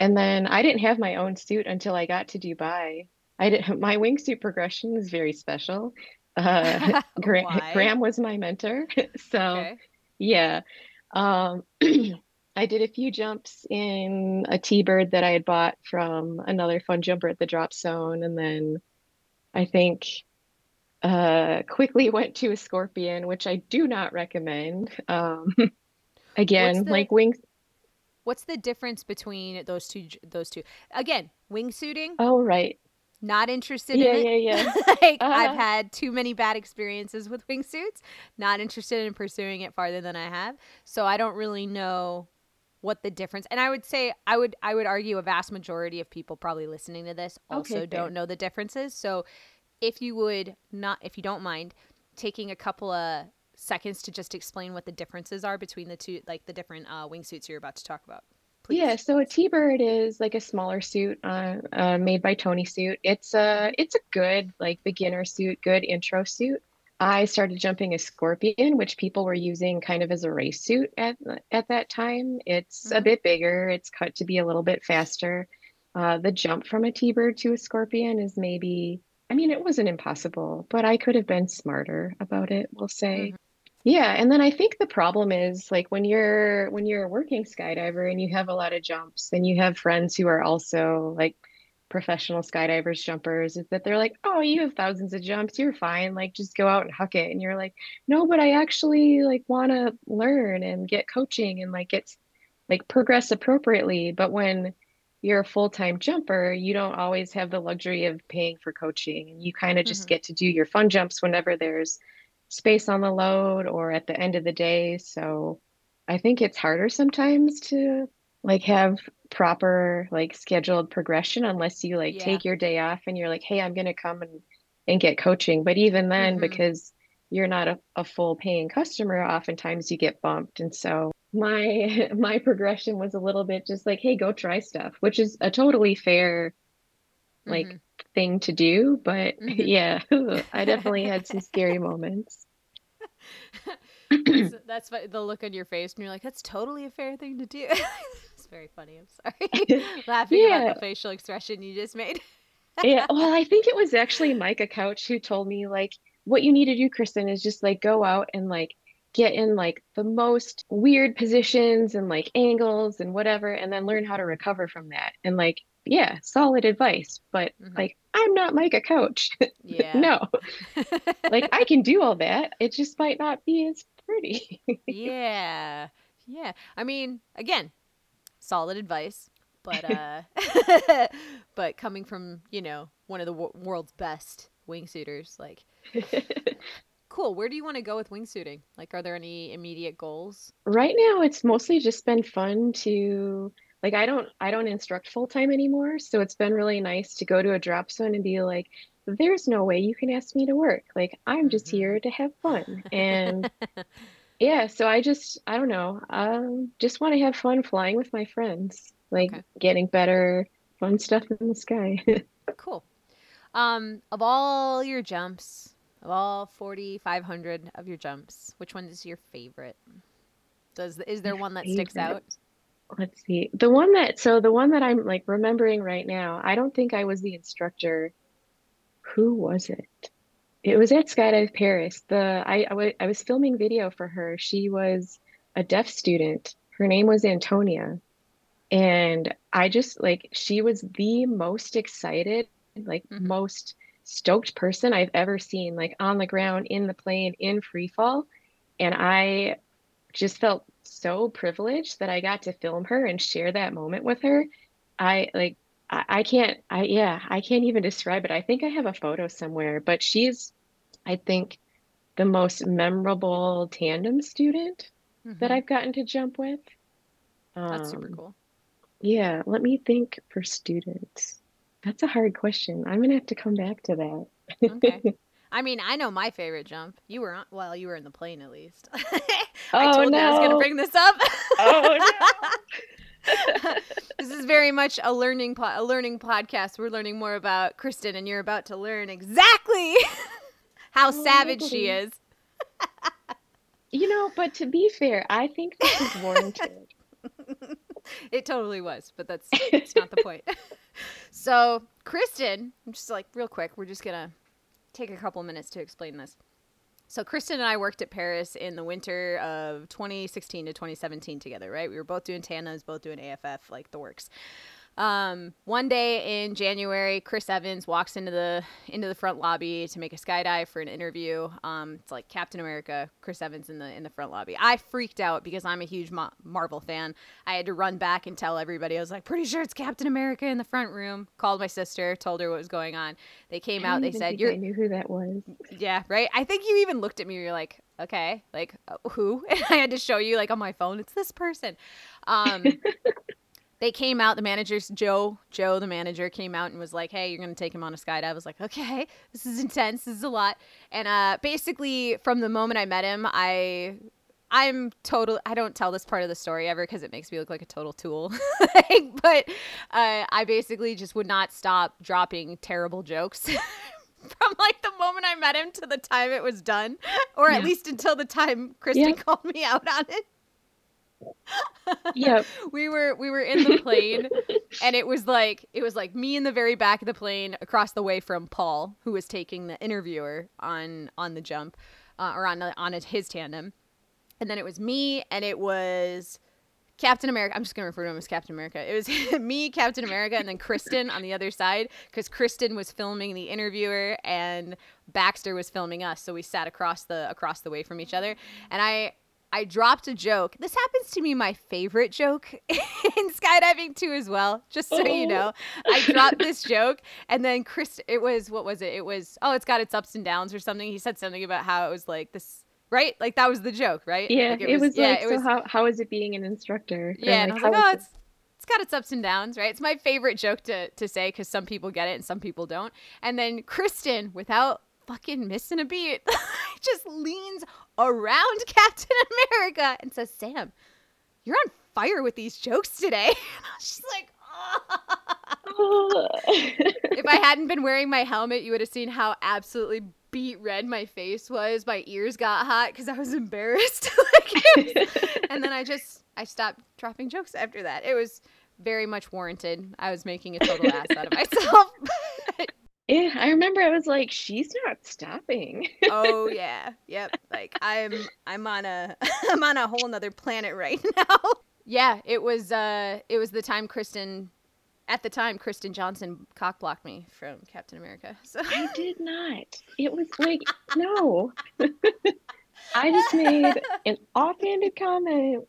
and then I didn't have my own suit until I got to Dubai. I didn't. My wingsuit progression is very special. Uh, Gra- Graham was my mentor, so okay. yeah. Um, I did a few jumps in a T-Bird that I had bought from another fun jumper at the drop zone, and then I think uh, quickly went to a Scorpion, which I do not recommend. Um, again, what's the, like wings. What's the difference between those two? Those two again, wingsuiting. Oh, right. Not interested yeah, in it. Yeah, yeah. like uh-huh. I've had too many bad experiences with wingsuits. Not interested in pursuing it farther than I have. So I don't really know what the difference. And I would say I would I would argue a vast majority of people probably listening to this also okay, don't fair. know the differences. So if you would not, if you don't mind taking a couple of seconds to just explain what the differences are between the two, like the different uh, wingsuits you're about to talk about. Please. Yeah, so a T-Bird is like a smaller suit uh, uh, made by Tony Suit. It's a it's a good like beginner suit, good intro suit. I started jumping a Scorpion, which people were using kind of as a race suit at at that time. It's mm-hmm. a bit bigger. It's cut to be a little bit faster. Uh, the jump from a T-Bird to a Scorpion is maybe, I mean, it wasn't impossible, but I could have been smarter about it, we'll say. Mm-hmm. Yeah, and then I think the problem is like when you're when you're a working skydiver and you have a lot of jumps and you have friends who are also like professional skydivers, jumpers, is that they're like, oh, you have thousands of jumps, you're fine, like just go out and huck it. And you're like, no, but I actually like want to learn and get coaching and like get like progress appropriately. But when you're a full-time jumper, you don't always have the luxury of paying for coaching, and you kind of just mm-hmm. get to do your fun jumps whenever there's space on the load or at the end of the day. So I think it's harder sometimes to like have proper like scheduled progression unless you like yeah. take your day off and you're like, hey, I'm going to come and, and get coaching. But even then, mm-hmm. because you're not a, a full paying customer, oftentimes you get bumped. And so my my progression was a little bit just like, hey, go try stuff, which is a totally fair like mm-hmm. thing to do, but mm-hmm. yeah, I definitely had some scary moments. that's, that's the look on your face and you're like, that's totally a fair thing to do. It's very funny. I'm sorry. Laughing yeah. about the facial expression you just made. Yeah, well, I think it was actually Micah Couch who told me like, what you need to do, Kristen, is just like go out and like get in like the most weird positions and like angles and whatever, and then learn how to recover from that. And like, yeah, solid advice, but mm-hmm. like, I'm not Micah Couch. Yeah. No, like I can do all that. It just might not be as pretty. yeah. Yeah. I mean, again, solid advice, but, uh, but coming from, you know, one of the w- world's best wingsuiters, like, cool. Where do you want to go with wingsuiting? Like, are there any immediate goals? Right now, it's mostly just been fun to Like I don't, I don't instruct full time anymore. So it's been really nice to go to a drop zone and be like, there's no way you can ask me to work. Like, I'm just mm-hmm. here to have fun. And yeah, so I just, I don't know. Um, just want to have fun flying with my friends, like okay. getting better, fun stuff in the sky. Cool. Um, of all your jumps, of all forty-five hundred of your jumps, which one is your favorite? Does, is there one that favorite. sticks out? Let's see. The one that, so the one that I'm like remembering right now, I don't think I was the instructor. Who was it? It was at Skydive Paris. The, I, I, w- I was filming video for her. She was a deaf student. Her name was Antonia. And I just like, she was the most excited, like mm-hmm. most stoked person I've ever seen, like on the ground, in the plane, in free fall. And I just felt so privileged that I got to film her and share that moment with her. I like, I, I can't, I, yeah, I can't even describe it. I think I have a photo somewhere, but she's, I think, the most memorable tandem student mm-hmm. that I've gotten to jump with. Um, That's super cool. Yeah. Let me think for students. That's a hard question. I'm going to have to come back to that. Okay. I mean, I know my favorite jump. You were on, well, you were in the plane at least. I oh, told no. you I was going to bring this up. oh, This is very much a learning po- a learning podcast. We're learning more about Kristen, and you're about to learn exactly how savage she is. You know, but to be fair, I think this is warranted. It totally was, but that's, that's not the point. So, Kristen, I'm just like, real quick, we're just going to take a couple minutes to explain this. So, Kristen and I worked at Paris in the winter of twenty sixteen to twenty seventeen together, right? We were both doing T A N As, both doing A F F, like the works. Um, one day in January, Chris Evans walks into the into the front lobby to make a skydive for an interview. Um, it's like Captain America, Chris Evans in the in the front lobby. I freaked out because I'm a huge Ma- Marvel fan. I had to run back and tell everybody. I was like, pretty sure it's Captain America in the front room. Called my sister, told her what was going on. They came out. They said, "You're." I knew who that was. Yeah, right. I think you even looked at me. You're like, okay, like who? And I had to show you, like on my phone, it's this person. Um. They came out, the managers, Joe, Joe, the manager came out and was like, hey, you're going to take him on a skydive. I was like, okay, this is intense. This is a lot. And uh, basically from the moment I met him, I, I'm total, I don't tell this part of the story ever because it makes me look like a total tool. Like, but uh, I basically just would not stop dropping terrible jokes from like the moment I met him to the time it was done, or yeah. at least until the time Kristen yeah. called me out on it. Yep. we were we were in the plane and it was like it was like me in the very back of the plane across the way from Paul, who was taking the interviewer on on the jump uh, or on the, on a, his tandem, and then it was me and it was Captain America. I'm just going to refer to him as Captain America. It was me, Captain America, and then Kristen on the other side because Kristen was filming the interviewer and Baxter was filming us, so we sat across the across the way from each other, and I I dropped a joke. This happens to be my favorite joke in skydiving too as well, just so oh. you know. I dropped this joke and then Chris, it was, what was it? It was, oh, it's got its ups and downs or something. He said something about how it was like this, right? Like that was the joke, right? Yeah, like it, it was, was yeah, like, it so was, how, how is it being an instructor? Yeah, and like, I was like, oh, it's, it's got its ups and downs, right? It's my favorite joke to, to say because some people get it and some people don't. And then Kristen, without fucking missing a beat, just leans around Captain America and says, Sam, you're on fire with these jokes today. She's like, oh. If I hadn't been wearing my helmet, you would have seen how absolutely beet red my face was. My ears got hot because I was embarrassed. Like, was, and then I just, I stopped dropping jokes after that. It was very much warranted. I was making a total ass out of myself. Yeah, I remember I was like, she's not stopping. Oh yeah. Yep. Like I'm I'm on a I'm on a whole nother planet right now. Yeah, it was uh it was the time Kristen at the time Kristen Johnson cockblocked me from Captain America. So I did not. It was like no. I just made an offhanded comment.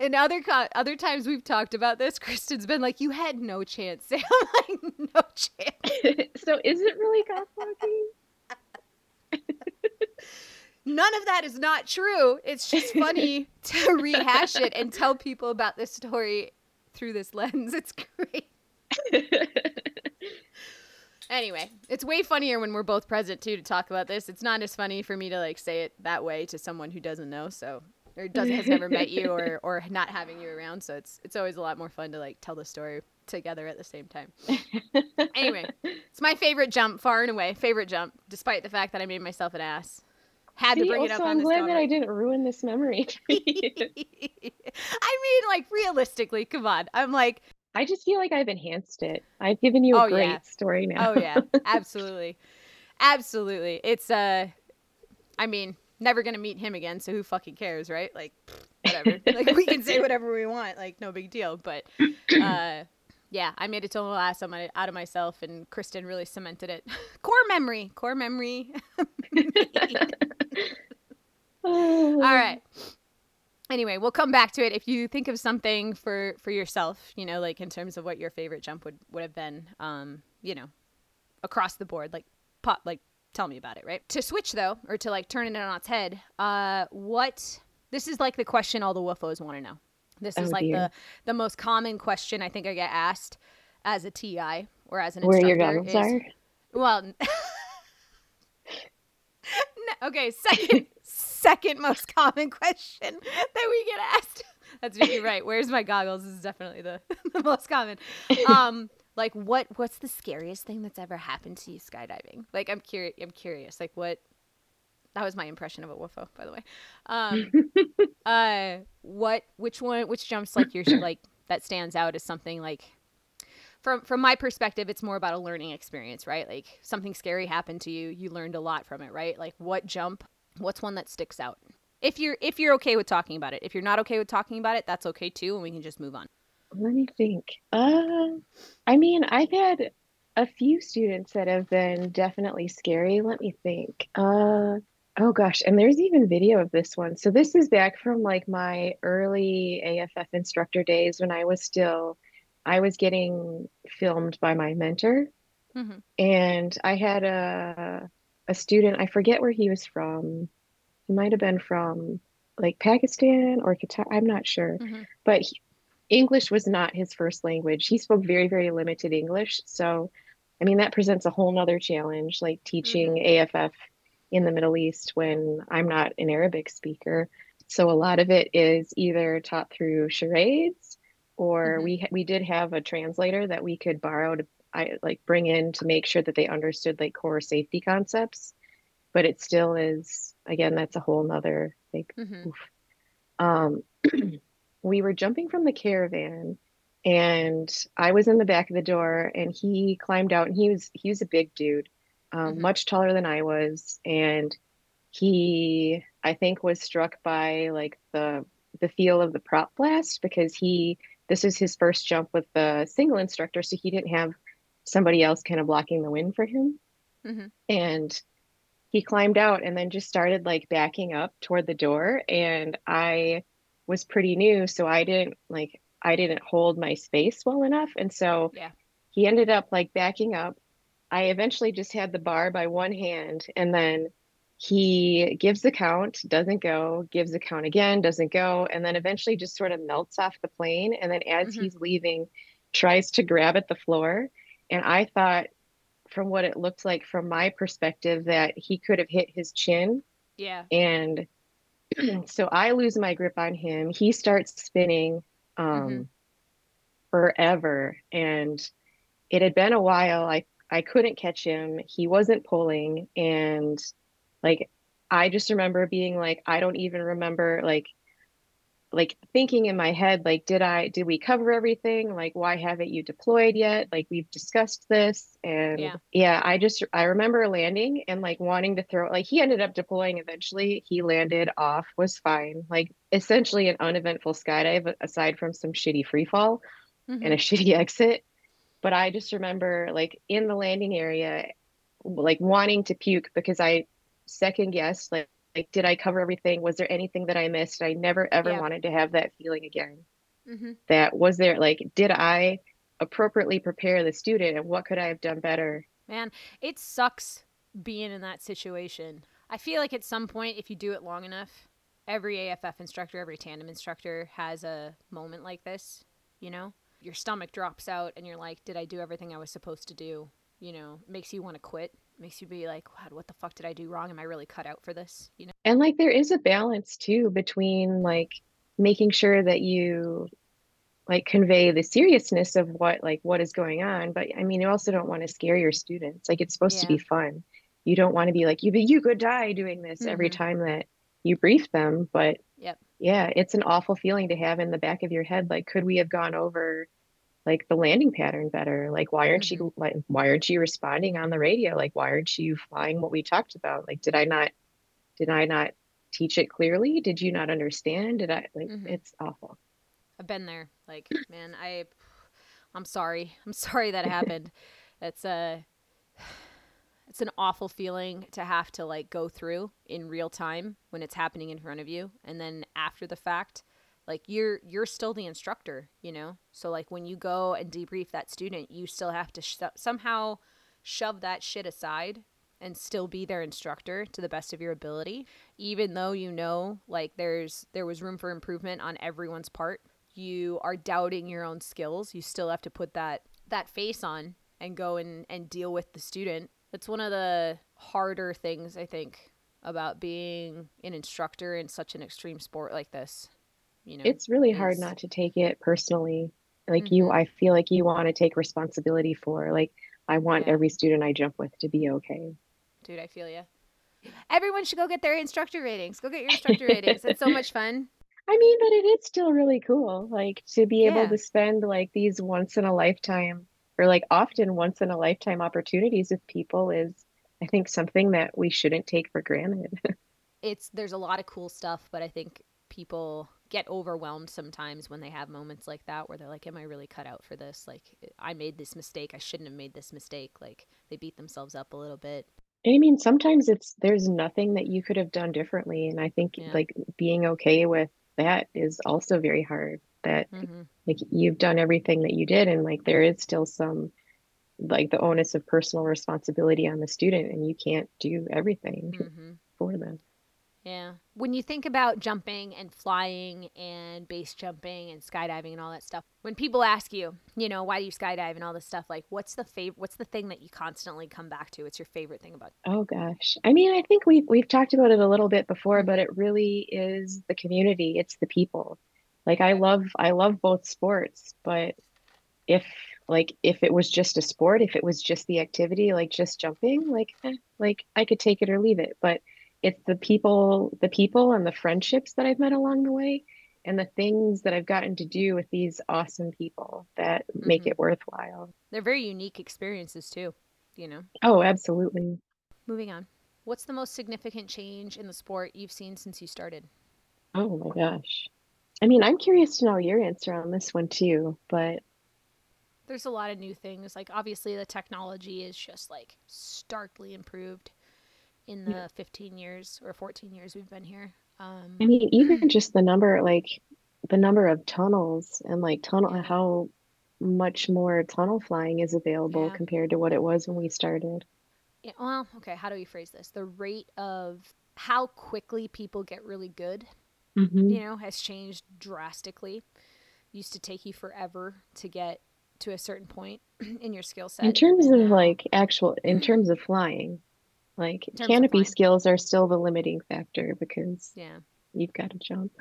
And other co- other times we've talked about this, Kristen's been like, you had no chance, Sam. Like, no chance. So is it really cock-blocking? None of that is not true. It's just funny to rehash it and tell people about this story through this lens. It's great. Anyway, it's way funnier when we're both present, too, to talk about this. It's not as funny for me to, like, say it that way to someone who doesn't know, so, or doesn't, has never met you or, or not having you around. So it's it's always a lot more fun to, like, tell the story together at the same time. Anyway, it's my favorite jump, far and away, favorite jump, despite the fact that I made myself an ass. Had See, to bring also, it up on I'm this glad comment. That I didn't ruin this memory. I mean, like, realistically, come on. I'm like... I just feel like I've enhanced it. I've given you a oh, great yeah. story now. Oh, yeah. Absolutely. Absolutely. It's, uh, I mean, never going to meet him again, so who fucking cares, right? Like, whatever. Like, we can say whatever we want. Like, no big deal. But, uh, yeah, I made a total ass on my, out of myself, and Kristen really cemented it. Core memory. Core memory. All right. Anyway, we'll come back to it. If you think of something for, for yourself, you know, like in terms of what your favorite jump would, would have been, um, you know, across the board, like pop, like tell me about it, right? To switch though, or to like turn it on its head, uh, what, this is like the question all the W F Os want to know. This is oh, like dear. the the most common question I think I get asked as a T I or as an Where instructor. Where your goggles is, are? Well, no, okay, second. Second most common question that we get asked. That's you're right. Where's my goggles is definitely the, the most common. Um, like what what's the scariest thing that's ever happened to you skydiving? Like I'm curious. I'm curious. Like what? That was my impression of a W F O, by the way. Um, uh, what? Which one? Which jumps like you're like that stands out as something like. From from my perspective, it's more about a learning experience, right? Like something scary happened to you, you learned a lot from it, right? Like what jump? What's one that sticks out? If you're if you're okay with talking about it. If you're not okay with talking about it, that's okay too, and we can just move on. Let me think. Uh, I mean, I've had a few students that have been definitely scary. Let me think. Uh, oh gosh, and there's even video of this one. So this is back from like my early A F F instructor days when I was still. I was getting filmed by my mentor, mm-hmm. and I had a a student, I forget where he was from. He might have been from like Pakistan or Qatar, I'm not sure. Mm-hmm. But he, English was not his first language. He spoke very, very limited English. So, I mean, that presents a whole nother challenge, like teaching mm-hmm. A F F in the Middle East when I'm not an Arabic speaker. So a lot of it is either taught through charades, or mm-hmm. we we did have a translator that we could borrow to I, like bring in to make sure that they understood like core safety concepts, but it still is, again, that's a whole nother like mm-hmm. oof. Um, we were jumping from the caravan and I was in the back of the door and he climbed out and he was he was a big dude, um, mm-hmm. much taller than I was, and he I think was struck by like the the feel of the prop blast because he this is his first jump with the single instructor. So he didn't have somebody else kind of blocking the wind for him. Mm-hmm. And he climbed out and then just started like backing up toward the door. And I was pretty new. So I didn't like, I didn't hold my space well enough. And so yeah. he ended up like backing up. I eventually just had the bar by one hand, and then he gives the count, doesn't go, gives the count again, doesn't go, and then eventually just sort of melts off the plane. And then as mm-hmm. he's leaving, tries to grab at the floor. And I thought, from what it looked like from my perspective, that he could have hit his chin. Yeah. And so I lose my grip on him. He starts spinning um, mm-hmm. forever. And it had been a while. I, I couldn't catch him. He wasn't pulling. And like, I just remember being like, I don't even remember, like, like thinking in my head, like, did I, did we cover everything? Like, why haven't you deployed yet? Like, we've discussed this. And yeah, yeah I just, I remember landing and like wanting to throw, like, he ended up deploying eventually. He landed off, was fine. Like, essentially an uneventful skydive aside from some shitty free fall mm-hmm. and a shitty exit. But I just remember like in the landing area, like wanting to puke because I, second guess like, like did I cover everything? Was there anything that I missed? I never ever yeah. wanted to have that feeling again. Mm-hmm. That was there like did I appropriately prepare the student, and what could I have done better? Man, it sucks being in that situation. I feel like at some point, if you do it long enough, every A F F instructor, every tandem instructor has a moment like this, you know? Your stomach drops out and you're like, did I do everything I was supposed to do? You know, it makes you want to quit. Makes you be like, God, what the fuck did I do wrong? Am I really cut out for this? You know? And like, there is a balance too, between like making sure that you like convey the seriousness of what, like what is going on. But I mean, you also don't want to scare your students. Like it's supposed yeah. to be fun. You don't want to be like, you, you could die doing this mm-hmm. every time that you brief them. But yep. yeah, it's an awful feeling to have in the back of your head. Like, could we have gone over like the landing pattern better? Like, why aren't mm-hmm. you like, why aren't you responding on the radio? Like, why aren't you flying what we talked about? Like, did I not, did I not teach it clearly? Did you not understand? Did I like, mm-hmm. it's awful. I've been there. Like, man, I, I'm sorry. I'm sorry that happened. It's a, it's an awful feeling to have to like go through in real time when it's happening in front of you. And then after the fact, like you're you're still the instructor, you know? So like when you go and debrief that student, you still have to sh- somehow shove that shit aside and still be their instructor to the best of your ability, even though you know like there's there was room for improvement on everyone's part. You are doubting your own skills. You still have to put that that face on and go and, and deal with the student. That's one of the harder things I think about being an instructor in such an extreme sport like this. you know, it's really is... hard not to take it personally. Like mm-hmm. you, I feel like you want to take responsibility for, like, I want yeah. every student I jump with to be okay. Dude, I feel you. Everyone should go get their instructor ratings. Go get your instructor ratings. It's so much fun. I mean, but it is still really cool, like, to be yeah. able to spend, like, these once in a lifetime, or like often once in a lifetime opportunities with people is, I think, something that we shouldn't take for granted. It's, there's a lot of cool stuff, but I think people get overwhelmed sometimes when they have moments like that where they're like, am I really cut out for this? Like, I made this mistake. I shouldn't have made this mistake. Like, they beat themselves up a little bit. I mean, sometimes it's, there's nothing that you could have done differently. And I think yeah. like being okay with that is also very hard, that mm-hmm. like you've done everything that you did. And like, there is still some, like, the onus of personal responsibility on the student, and you can't do everything mm-hmm. for them. Yeah. When you think about jumping and flying and base jumping and skydiving and all that stuff, when people ask you, you know, why do you skydive and all this stuff, like, what's the favorite, what's the thing that you constantly come back to? What's your favorite thing about it? Oh gosh. I mean, I think we've, we've talked about it a little bit before, but it really is the community. It's the people. Like, I love, I love both sports, but if like, if it was just a sport, if it was just the activity, like just jumping, like, eh, like I could take it or leave it, but it's the people, the people and the friendships that I've met along the way, and the things that I've gotten to do with these awesome people that mm-hmm. make it worthwhile. They're very unique experiences too, you know? Oh, absolutely. Moving on. What's the most significant change in the sport you've seen since you started? Oh my gosh. I mean, I'm curious to know your answer on this one too, but. There's a lot of new things. Like, obviously the technology is just like starkly improved in the fifteen years or fourteen years we've been here. Um, I mean, even just the number, like the number of tunnels and like tunnel, yeah. how much more tunnel flying is available yeah. compared to what it was when we started. Yeah, well, okay. How do we phrase this? The rate of how quickly people get really good, mm-hmm. you know, has changed drastically. Used to take you forever to get to a certain point in your skill set. In terms of like actual, in terms of flying, like canopy skills are still the limiting factor because yeah. you've got to jump.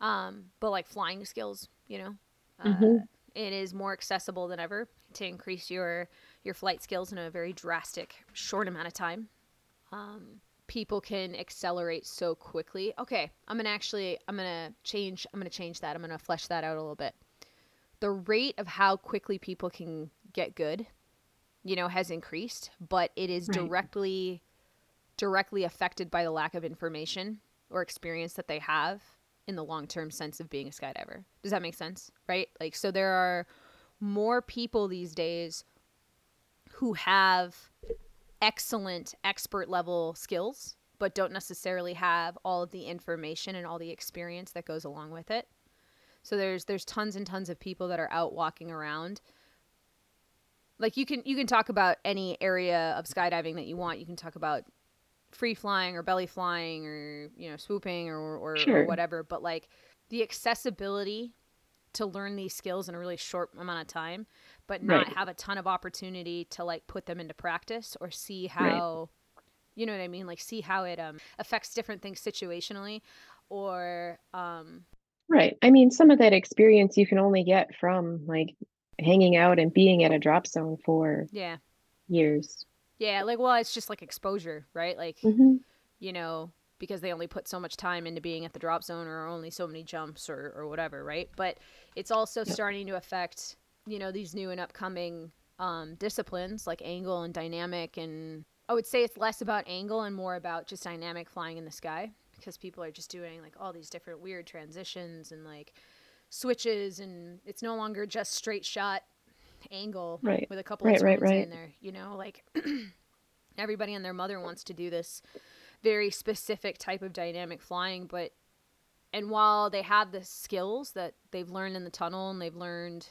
Um, but like flying skills, you know, uh, mm-hmm. it is more accessible than ever to increase your, your flight skills in a very drastic short amount of time. Um, people can accelerate so quickly. Okay. I'm going to actually, I'm going to change, I'm going to change that. I'm going to flesh that out a little bit. The rate of how quickly people can get good, you know, has increased, but it is right. directly... directly affected by the lack of information or experience that they have in the long-term sense of being a skydiver. Does that make sense? Right? Like, so there are more people these days who have excellent expert level skills, but don't necessarily have all of the information and all the experience that goes along with it. So there's, there's tons and tons of people that are out walking around. Like, you can, you can talk about any area of skydiving that you want. You can talk about free flying or belly flying or, you know, swooping or, or, sure. or whatever. But like the accessibility to learn these skills in a really short amount of time, but not right. have a ton of opportunity to like put them into practice or see how, right. you know what I mean? Like see how it um, affects different things situationally or. Um, right. I mean, some of that experience you can only get from like hanging out and being at a drop zone for yeah. years. Yeah, like, well, it's just like exposure, right? Like, mm-hmm. you know, because they only put so much time into being at the drop zone or only so many jumps or, or whatever, right? But it's also yep. starting to affect, you know, these new and upcoming um, disciplines like angle and dynamic. And I would say it's less about angle and more about just dynamic flying in the sky because people are just doing like all these different weird transitions and like switches, and it's no longer just straight shot angle right. with a couple right, of turns right, right. in there, you know, like everybody and their mother wants to do this very specific type of dynamic flying. But, and while they have the skills that they've learned in the tunnel and they've learned,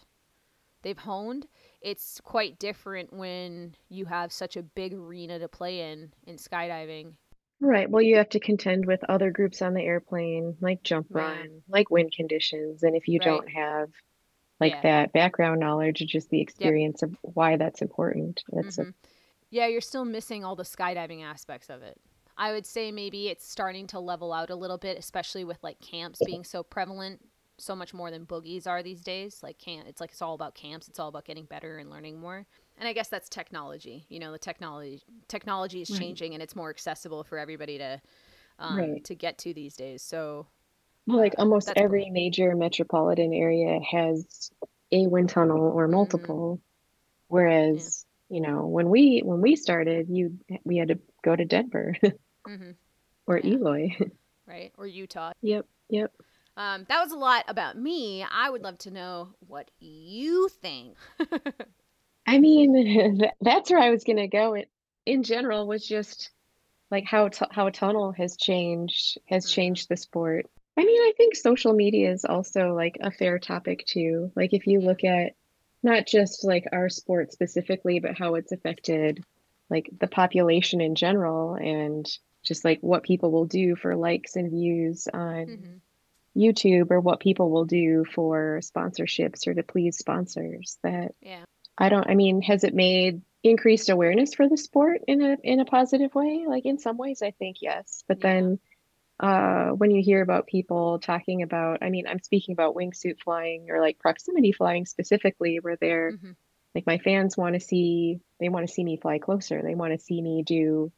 they've honed, it's quite different when you have such a big arena to play in, in skydiving. Right. Well, you have to contend with other groups on the airplane, like jump right. run, like wind conditions. And if you right. don't have like yeah. that background knowledge, just the experience yep. of why that's important. That's mm-hmm. a- yeah, you're still missing all the skydiving aspects of it. I would say maybe it's starting to level out a little bit, especially with like camps being so prevalent so much more than boogies are these days. Like, can't, it's like, it's all about camps. It's all about getting better and learning more. And I guess that's technology. You know, the technology, technology is right. changing, and it's more accessible for everybody to, um, right. to get to these days. So well, like almost every cool. major metropolitan area has a wind tunnel or multiple. Mm-hmm. Whereas, yeah. you know, when we, when we started, you, we had to go to Denver mm-hmm. or yeah. Eloy. Right. Or Utah. Yep. Yep. Um, that was a lot about me. I would love to know what you think. I mean, that's where I was going to go. It, in general, was just like how t- how tunnel has changed, has mm-hmm. changed the sport. I mean, I think social media is also like a fair topic too. Like if you look at not just like our sport specifically, but how it's affected like the population in general, and just like what people will do for likes and views on mm-hmm. YouTube, or what people will do for sponsorships or to please sponsors. That yeah. I don't, I mean, has it made increased awareness for the sport in a, in a positive way? Like in some ways, I think yes. But yeah. then uh, when you hear about people talking about, I mean, I'm speaking about wingsuit flying or like proximity flying specifically, where they're mm-hmm. like, my fans want to see, they want to see me fly closer. They want to see me do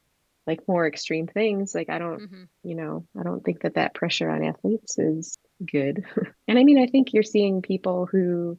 like more extreme things. Like I don't, mm-hmm. you know, I don't think that that pressure on athletes is good. And I mean, I think you're seeing people who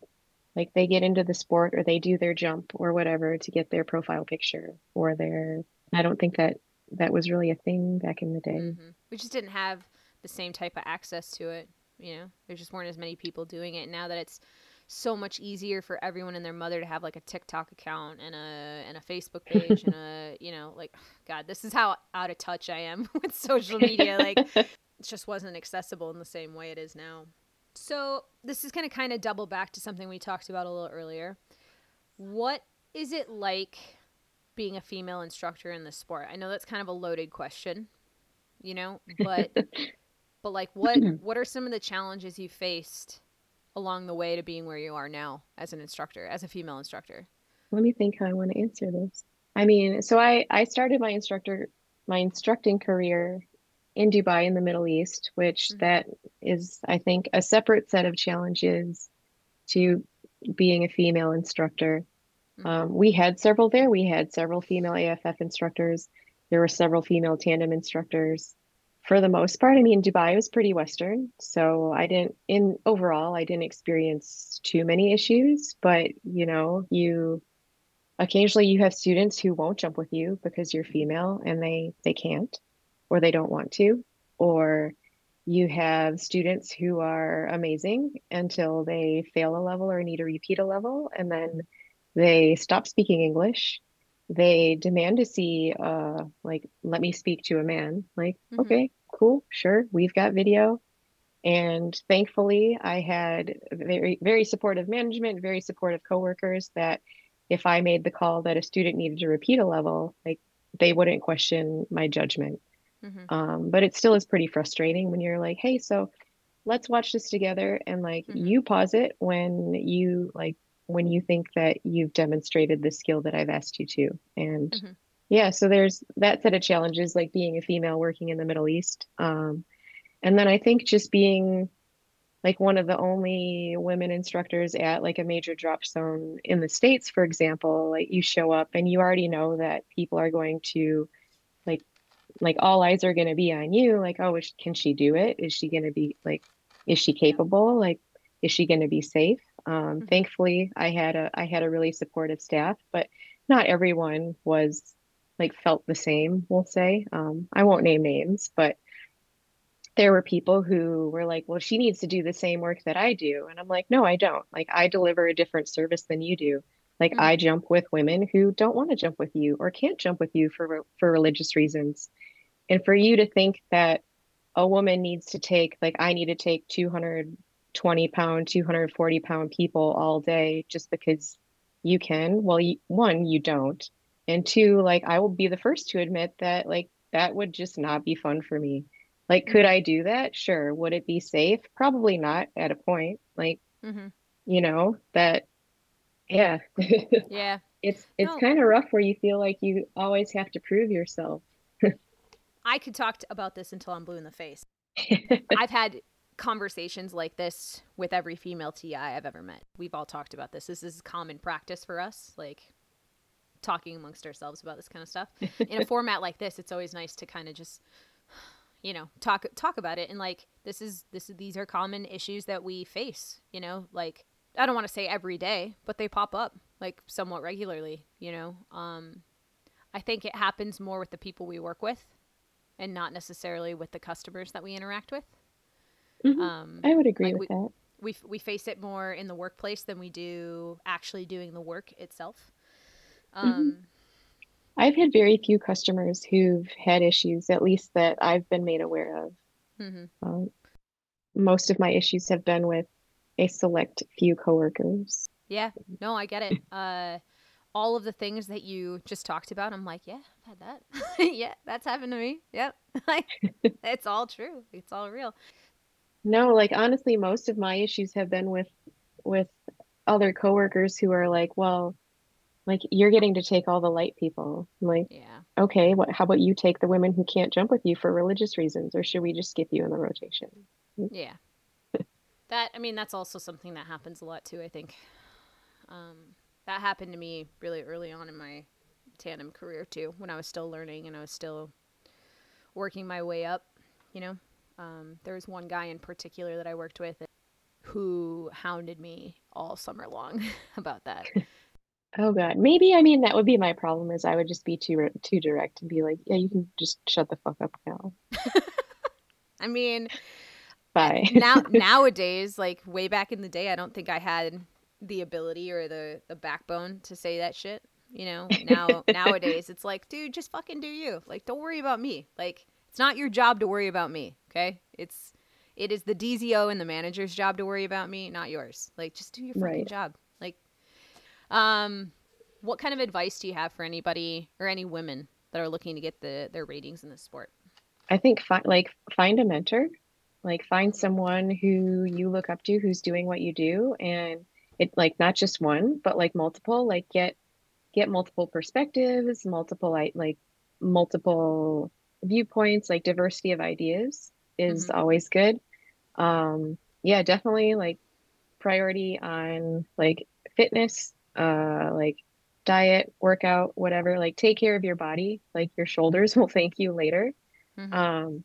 like they get into the sport or they do their jump or whatever to get their profile picture or their, I don't think that that was really a thing back in the day. Mm-hmm. We just didn't have the same type of access to it. You know, there just weren't as many people doing it. Now that it's so much easier for everyone and their mother to have like a TikTok account and a and a Facebook page and a, you know, like, God, this is how out of touch I am with social media. Like it just wasn't accessible in the same way it is now. So this is going to kind of double back to something we talked about a little earlier. What is it like being a female instructor in this sport? I know that's kind of a loaded question, you know, but but like what what are some of the challenges you faced along the way to being where you are now as an instructor, as a female instructor? Let me think how I want to answer this. I mean, so I, I started my instructor, my instructing career in Dubai in the Middle East, which mm-hmm. that is, I think, a separate set of challenges to being a female instructor. Mm-hmm. Um, we had several there. We had several female A F F instructors. There were several female tandem instructors. For the most part, I mean, Dubai was pretty Western, so I didn't, in overall, I didn't experience too many issues, but, you know, you, occasionally you have students who won't jump with you because you're female and they, they can't, or they don't want to, or you have students who are amazing until they fail a level or need to repeat a level, and then they stop speaking English. They demand to see, uh, like, let me speak to a man. Like, mm-hmm. okay, cool, sure, we've got video. And thankfully, I had very, very supportive management, very supportive coworkers. That if I made the call that a student needed to repeat a level, like, they wouldn't question my judgment. Mm-hmm. Um, but it still is pretty frustrating when you're like, hey, so let's watch this together, and like, mm-hmm. you pause it when you like. when you think that you've demonstrated the skill that I've asked you to. And mm-hmm. yeah, so there's that set of challenges, like being a female working in the Middle East. Um, and then I think just being like one of the only women instructors at like a major drop zone in the States, for example, like you show up and you already know that people are going to like, like all eyes are going to be on you. Like, oh, is, can she do it? Is she going to be like, is she capable? Like, is she going to be safe? Um, mm-hmm. Thankfully, I had a I had a really supportive staff, but not everyone was like felt the same. We'll say um, I won't name names, but there were people who were like, "Well, she needs to do the same work that I do," and I'm like, "No, I don't. Like, I deliver a different service than you do. Like, mm-hmm. I jump with women who don't want to jump with you or can't jump with you for for religious reasons, and for you to think that a woman needs to take like I need to take two hundred twenty pound, two hundred forty pound people all day just because you can. Well, you, one, you don't. And two, like, I will be the first to admit that, like, that would just not be fun for me. Like, could I do that? Sure. Would it be safe? Probably not at a point. Like, mm-hmm. you know, that, yeah. yeah. It's, it's no. kind of rough where you feel like you always have to prove yourself. I could talk about this until I'm blue in the face. I've had conversations like this with every female T I I've ever met. We've all talked about this. This is common practice for us, like talking amongst ourselves about this kind of stuff. In a format like this, it's always nice to kind of just, you know, talk talk about it. And like, this is this is, these are common issues that we face, you know, like, I don't want to say every day, but they pop up like somewhat regularly, you know. Um, I think it happens more with the people we work with and not necessarily with the customers that we interact with. Mm-hmm. Um, I would agree like with we, that. We, we face it more in the workplace than we do actually doing the work itself. Um, mm-hmm. I've had very few customers who've had issues, at least that I've been made aware of. Mm-hmm. Um, most of my issues have been with a select few coworkers. Yeah, no, I get it. Uh, all of the things that you just talked about, I'm like, yeah, I've had that. Yeah, that's happened to me. Yep. Like, it's all true. It's all real. No, like, honestly, most of my issues have been with with other coworkers who are like, well, like, you're getting to take all the light people. I'm like, yeah, okay, what, how about you take the women who can't jump with you for religious reasons, or should we just skip you in the rotation? Yeah. That, I mean, that's also something that happens a lot too, I think. Um, that happened to me really early on in my tandem career too, when I was still learning and I was still working my way up, you know. Um, there was one guy in particular that I worked with who hounded me all summer long about that. Oh God. Maybe, I mean, that would be my problem, is I would just be too, too direct and be like, yeah, you can just shut the fuck up now. I mean, bye. now, nowadays, like way back in the day, I don't think I had the ability or the, the backbone to say that shit. You know, now, nowadays it's like, dude, just fucking do you. Like, don't worry about me. Like, it's not your job to worry about me, okay? It's it is the D Z O and the manager's job to worry about me, not yours. Like, just do your fucking right. job. Like, um, what kind of advice do you have for anybody or any women that are looking to get the their ratings in this sport? I think fi- like find a mentor, like find someone who you look up to, who's doing what you do, and it like not just one, but like multiple. Like get get multiple perspectives, multiple like multiple. viewpoints, like diversity of ideas is mm-hmm. always good. Um, yeah, definitely like priority on like fitness, uh, like diet, workout, whatever, like take care of your body, like your shoulders will thank you later. Mm-hmm. Um,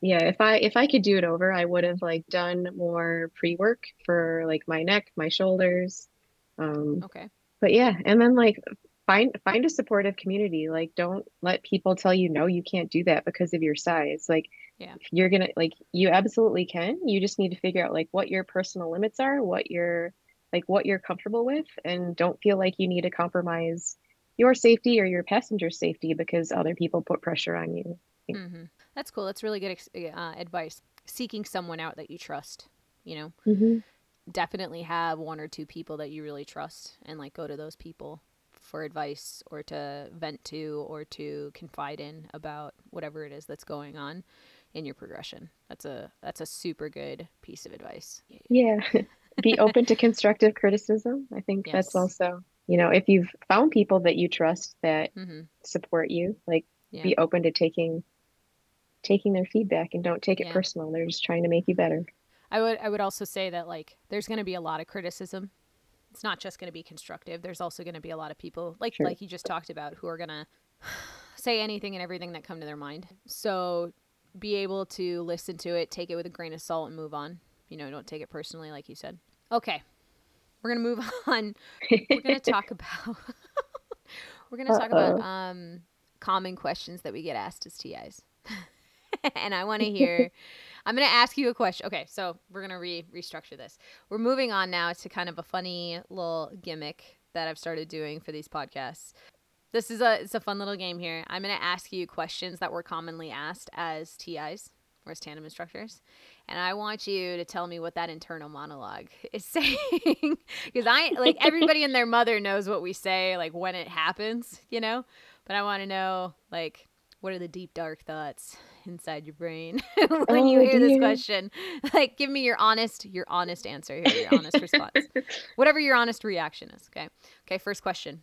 yeah, if I, if I could do it over, I would have like done more pre-work for like my neck, my shoulders. Um, okay. But yeah. And then like, Find find a supportive community. Like, don't let people tell you, no, you can't do that because of your size. Like, yeah. you're going to, like, you absolutely can. You just need to figure out, like, what your personal limits are, what you're, like, what you're comfortable with, and don't feel like you need to compromise your safety or your passenger safety because other people put pressure on you. Mm-hmm. That's cool. That's really good uh, advice. Seeking someone out that you trust, you know? Mm-hmm. Definitely have one or two people that you really trust and, like, go to those people for advice or to vent to or to confide in about whatever it is that's going on in your progression. That's a that's a super good piece of advice. Yeah. Be open to constructive criticism. I think yes. that's also, you know, if you've found people that you trust that mm-hmm. support you, like yeah. be open to taking taking their feedback and don't take it yeah. personal. They're just trying to make you better. I would I would also say that like there's going to be a lot of criticism. It's not just going to be constructive. There's also going to be a lot of people, like sure. like you just talked about, who are going to say anything and everything that come to their mind. So be able to listen to it, take it with a grain of salt, and move on. You know, don't take it personally, like you said. Okay, we're going to move on. We're going to talk about we're going to talk about um, common questions that we get asked as T Is, and I want to hear. I'm going to ask you a question. Okay, so we're going to re- restructure this. We're moving on now to kind of a funny little gimmick that I've started doing for these podcasts. This is a it's a fun little game here. I'm going to ask you questions that were commonly asked as T Is or as tandem instructors. And I want you to tell me what that internal monologue is saying. Because I like everybody and their mother knows what we say, like when it happens, you know? But I want to know, like, what are the deep, dark thoughts inside your brain when oh, you hear dear. this question? Like, give me your honest, your honest answer here, your honest response. Whatever your honest reaction is, okay? Okay, first question.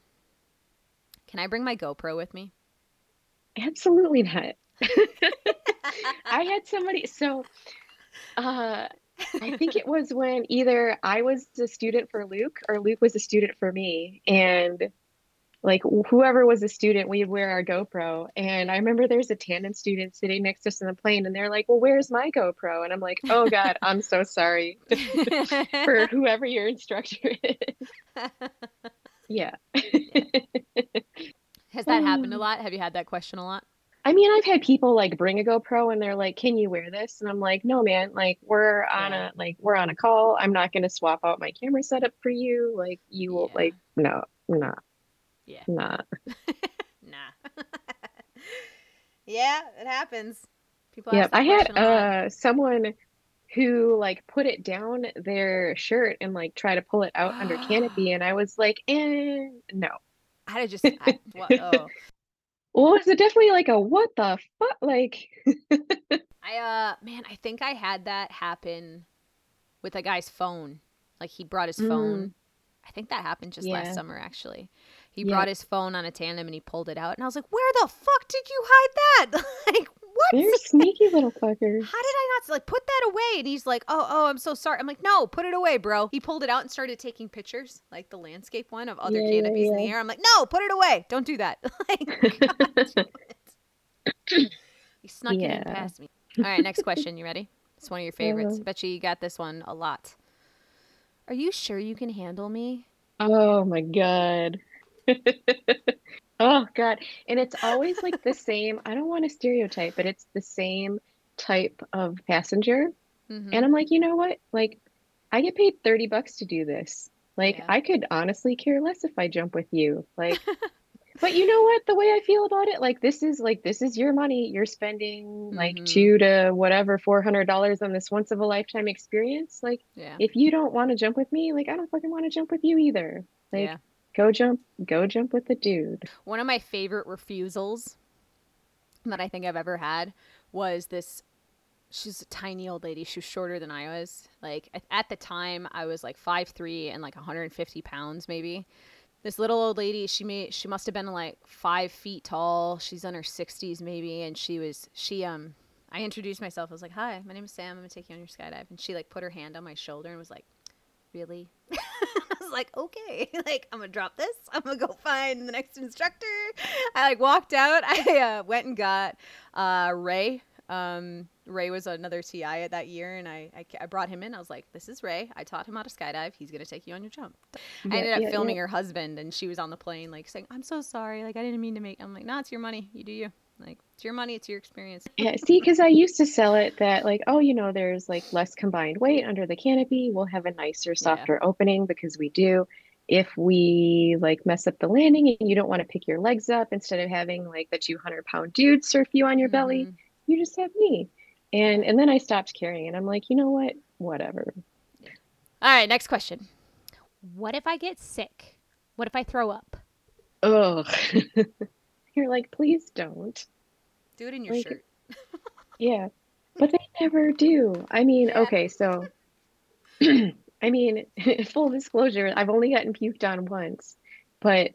Can I bring my GoPro with me? Absolutely not. I had somebody, so uh, I think it was when either I was a student for Luke or Luke was a student for me. And like whoever was a student, we'd wear our GoPro. And I remember there's a tandem student sitting next to us in the plane and they're like, well, where's my GoPro? And I'm like, oh God, I'm so sorry for whoever your instructor is. Yeah. Yeah. Has that um, happened a lot? Have you had that question a lot? I mean, I've had people like bring a GoPro and they're like, can you wear this? And I'm like, no, man, like we're on yeah. a, like we're on a call. I'm not going to swap out my camera setup for you. Like you will yeah. like, no, we're not. Yeah. Nah. Nah. Yeah, it happens. People yeah, I had uh, someone who like put it down their shirt and like try to pull it out under canopy. And I was like, eh, no. I just, I, well, oh. Well, was it definitely like a what the fuck? Like, I, uh, man, I think I had that happen with a guy's phone. Like, he brought his mm. phone. I think that happened just yeah. last summer, actually. He yeah. brought his phone on a tandem and he pulled it out. And I was like, where the fuck did you hide that? Like, what? You're sneaky little fucker. How did I not, like, put that away? And he's like, oh, oh, I'm so sorry. I'm like, no, put it away, bro. He pulled it out and started taking pictures, like the landscape one of other yeah, canopies yeah, yeah. in the air. I'm like, no, put it away. Don't do that. Like, God, he snuck yeah. in past me. All right, next question. You ready? It's one of your favorites. Yeah. I bet you you got this one a lot. Are you sure you can handle me? Oh, my God. Oh God. And it's always like the same, I don't want to stereotype, but it's the same type of passenger. Mm-hmm. And I'm like, you know what? Like, I get paid thirty bucks to do this. Like, yeah. I could honestly care less if I jump with you. Like, but you know what? The way I feel about it, like, this is like, this is your money. You're spending mm-hmm. like two to whatever, four hundred dollars on this once of a lifetime experience. Like, yeah. if you don't want to jump with me, like, I don't fucking want to jump with you either. Like, yeah. Go jump, go jump with the dude. One of my favorite refusals that I think I've ever had was this, she's a tiny old lady. She was shorter than I was. Like at the time I was like five three and like one hundred fifty pounds maybe. This little old lady, she may, she must've been like five feet tall. She's in her sixties maybe. And she was, she, um, I introduced myself. I was like, hi, my name is Sam. I'm gonna take you on your skydive. And she like put her hand on my shoulder and was like, really? I was like, okay, like I'm gonna drop this, I'm gonna go find the next instructor. I like walked out. I uh, went and got uh Ray. um Ray was another T I at that year, and I, I I brought him in. I was like, this is Ray, I taught him how to skydive, he's gonna take you on your jump. Yeah, I ended up yeah, filming yeah. her husband, and she was on the plane like saying, I'm so sorry, like I didn't mean to make, I'm like, no, it's your money, you do you. Like, it's your money, it's your experience. Yeah, see, because I used to sell it that, like, oh, you know, there's, like, less combined weight under the canopy. We'll have a nicer, softer yeah. opening because we do. If we, like, mess up the landing and you don't want to pick your legs up, instead of having, like, the two hundred pound dude surf you on your mm-hmm. belly, you just have me. And, and then I stopped caring, and I'm like, you know what? Whatever. Yeah. All right, next question. What if I get sick? What if I throw up? Ugh. You're like, please don't. Do it in your like, shirt. Yeah. But they never do. I mean, yeah. okay, so, I mean, full disclosure, I've only gotten puked on once. But,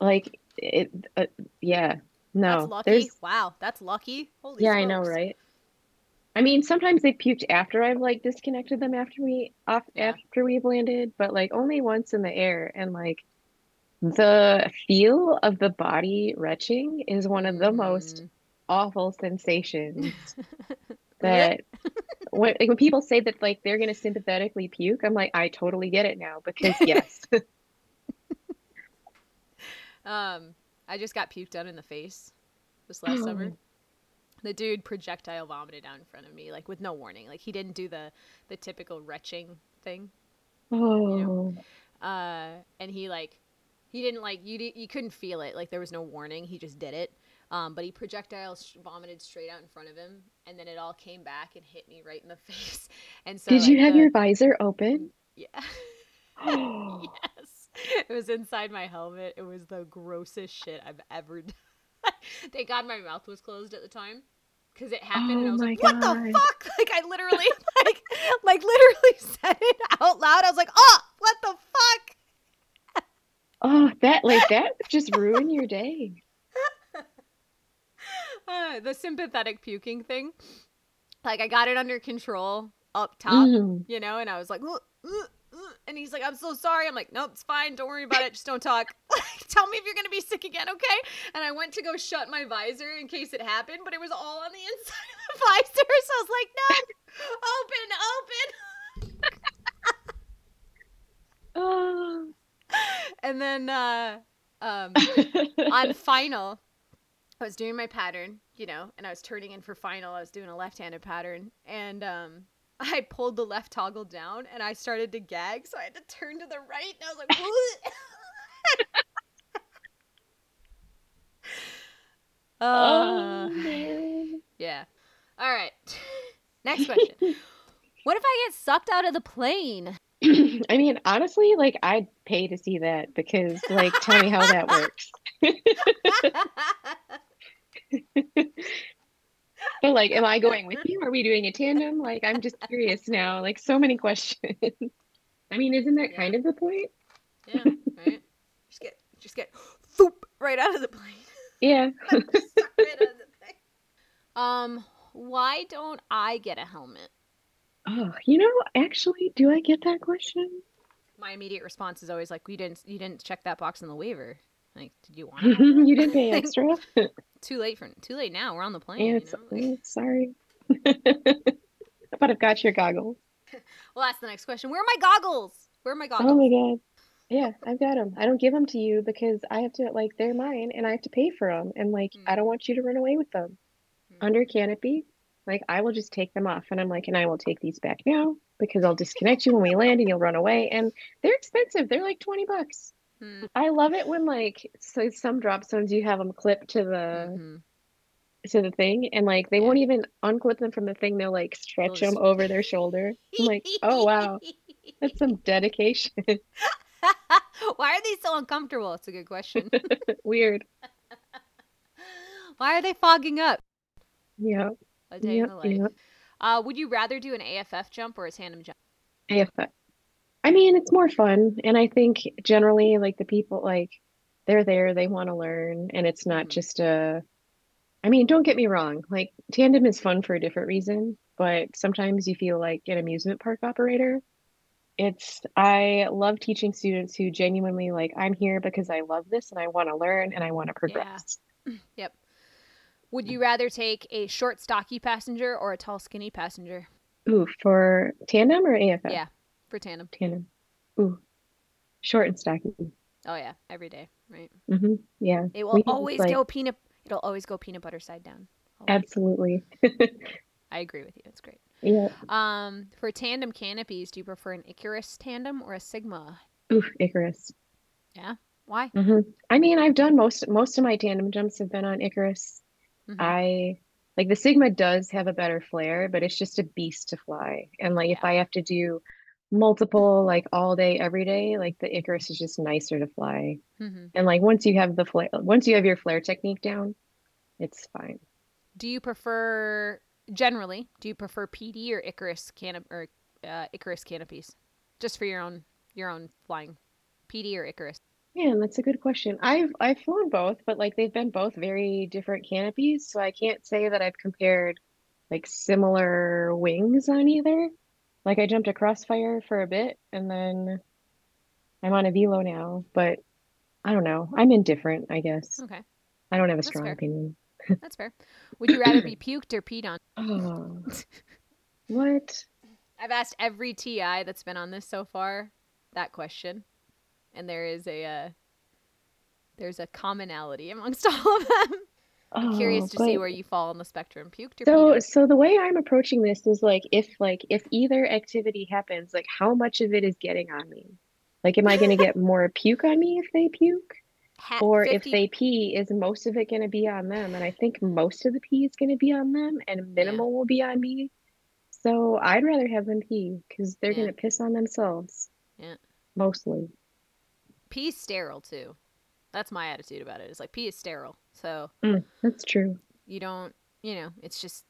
like, it, uh, yeah, no. That's lucky. There's... Wow, that's lucky. Holy yeah, smokes. I know, right? I mean, sometimes they puked after I've, like, disconnected them after, we, off, yeah. after we've landed. But, like, only once in the air. And, like, the feel of the body retching is one of the mm. most awful sensations that when, like, when people say that like they're going to sympathetically puke, I'm like, I totally get it now because yes. um, I just got puked on in the face this last oh. summer. The dude projectile vomited out in front of me, like with no warning. Like he didn't do the, the typical retching thing. Oh, you know? uh, and he like, He didn't like you. Di- you couldn't feel it. Like there was no warning. He just did it. Um, but he projectile sh- vomited straight out in front of him, and then it all came back and hit me right in the face. And so, did like, you have the- your visor open? Yeah. Oh. Yes. It was inside my helmet. It was the grossest shit I've ever done. Thank God my mouth was closed at the time, because it happened, oh, and I was like, God. "What the fuck!" Like I literally, like, like literally said it out loud. I was like, "Oh, what the fuck." Oh, that like that just ruined your day. Uh, the sympathetic puking thing. Like I got it under control. up top, mm. you know, and I was like, uh, uh, uh, and he's like, I'm so sorry. I'm like, nope, it's fine. Don't worry about it. Just don't talk. Tell me if you're going to be sick again, okay? And I went to go shut my visor in case it happened, but it was all on the inside of the visor. So I was like, no, open, open. Oh. And then uh, um, on final, I was doing my pattern, you know, and I was turning in for final. I was doing a left-handed pattern, and um, I pulled the left toggle down, and I started to gag, so I had to turn to the right, and I was like, what? uh, oh, man. Yeah. All right. Next question. What if I get sucked out of the plane? I mean, honestly, like, I'd pay to see that because, like, tell me how that works. But, like, am I going with you? Are we doing a tandem? Like, I'm just curious now. Like, so many questions. I mean, isn't that yeah. kind of the point? Yeah, right? Just get, just get, thoop, right out of the plane. Yeah. Right out of the plane. Um, why don't I get a helmet? Oh, you know, actually, do I get that question? My immediate response is always like, "We didn't, you didn't check that box in the waiver. Like, did you want it? You didn't pay extra." Too late for, too late now. We're on the plane. Yeah, you know? Like... Sorry, but I've got your goggles. Well, that's the next question. Where are my goggles? Where are my goggles? Oh my god. Yeah, I've got them. I don't give them to you because I have to, like, they're mine and I have to pay for them, and like mm. I don't want you to run away with them mm. under canopy. Like, I will just take them off. And I'm like, and I will take these back now because I'll disconnect you when we land and you'll run away. And they're expensive. They're like twenty bucks. Hmm. I love it when, like, so some drop zones, you have them clipped to the, mm-hmm. to the thing. And, like, they yeah. won't even unclip them from the thing. They'll, like, stretch Those... them over their shoulder. I'm like, oh, wow. That's some dedication. Why are they so uncomfortable? It's a good question. Weird. Why are they fogging up? Yeah. A day yep, in the life. Yep. Uh, would you rather do an A F F jump or a tandem jump? A F F. I mean, it's more fun. And I think generally, like, the people, like, they're there. They want to learn. And it's not mm-hmm. just a... I mean, don't get me wrong. Like, tandem is fun for a different reason. But sometimes you feel like an amusement park operator. It's... I love teaching students who genuinely, like, I'm here because I love this and I want to learn and I want to progress. Yeah. Yep. Would you rather take a short, stocky passenger or a tall, skinny passenger? Ooh, for tandem or A F F? Yeah, for tandem. Tandem. Ooh, short and stocky. Oh yeah, every day, right? Mm-hmm. Yeah. It will we always like... go peanut. It'll always go peanut butter side down. Always. Absolutely. I agree with you. It's great. Yeah. Um, for tandem canopies, do you prefer an Icarus tandem or a Sigma? Ooh, Icarus. Yeah. Why? Mm-hmm. I mean, I've done most most of my tandem jumps have been on Icarus. Mm-hmm. I like the Sigma does have a better flare, but it's just a beast to fly. And like, yeah. if I have to do multiple, like all day, every day, like the Icarus is just nicer to fly. Mm-hmm. And like, once you have the flare, once you have your flare technique down, it's fine. Do you prefer generally, do you prefer P D or Icarus canop or uh, Icarus canopies just for your own, your own flying P D or Icarus? Man, that's a good question. I've I've flown both, but like they've been both very different canopies, so I can't say that I've compared like similar wings on either. Like I jumped a Crossfire for a bit, and then I'm on a Velo now, but I don't know. I'm indifferent, I guess. Okay. I don't have a that's strong fair. Opinion. That's fair. Would you rather be puked or peed on? Oh, what? I've asked every T I that's been on this so far that question. And there is a uh, there's a commonality amongst all of them. I'm oh, curious to but... see where you fall on the spectrum. Puked or so, peed? So the way I'm approaching this is like if like if either activity happens, like how much of it is getting on me? Like, am I going to get more puke on me if they puke, Hat or fifty... if they pee? Is most of it going to be on them? And I think most of the pee is going to be on them, and minimal yeah. will be on me. So I'd rather have them pee because they're yeah. going to piss on themselves. Yeah, mostly. Pee is sterile too. That's my attitude about it. It's like pee is sterile. So mm, that's true. You don't, you know, it's just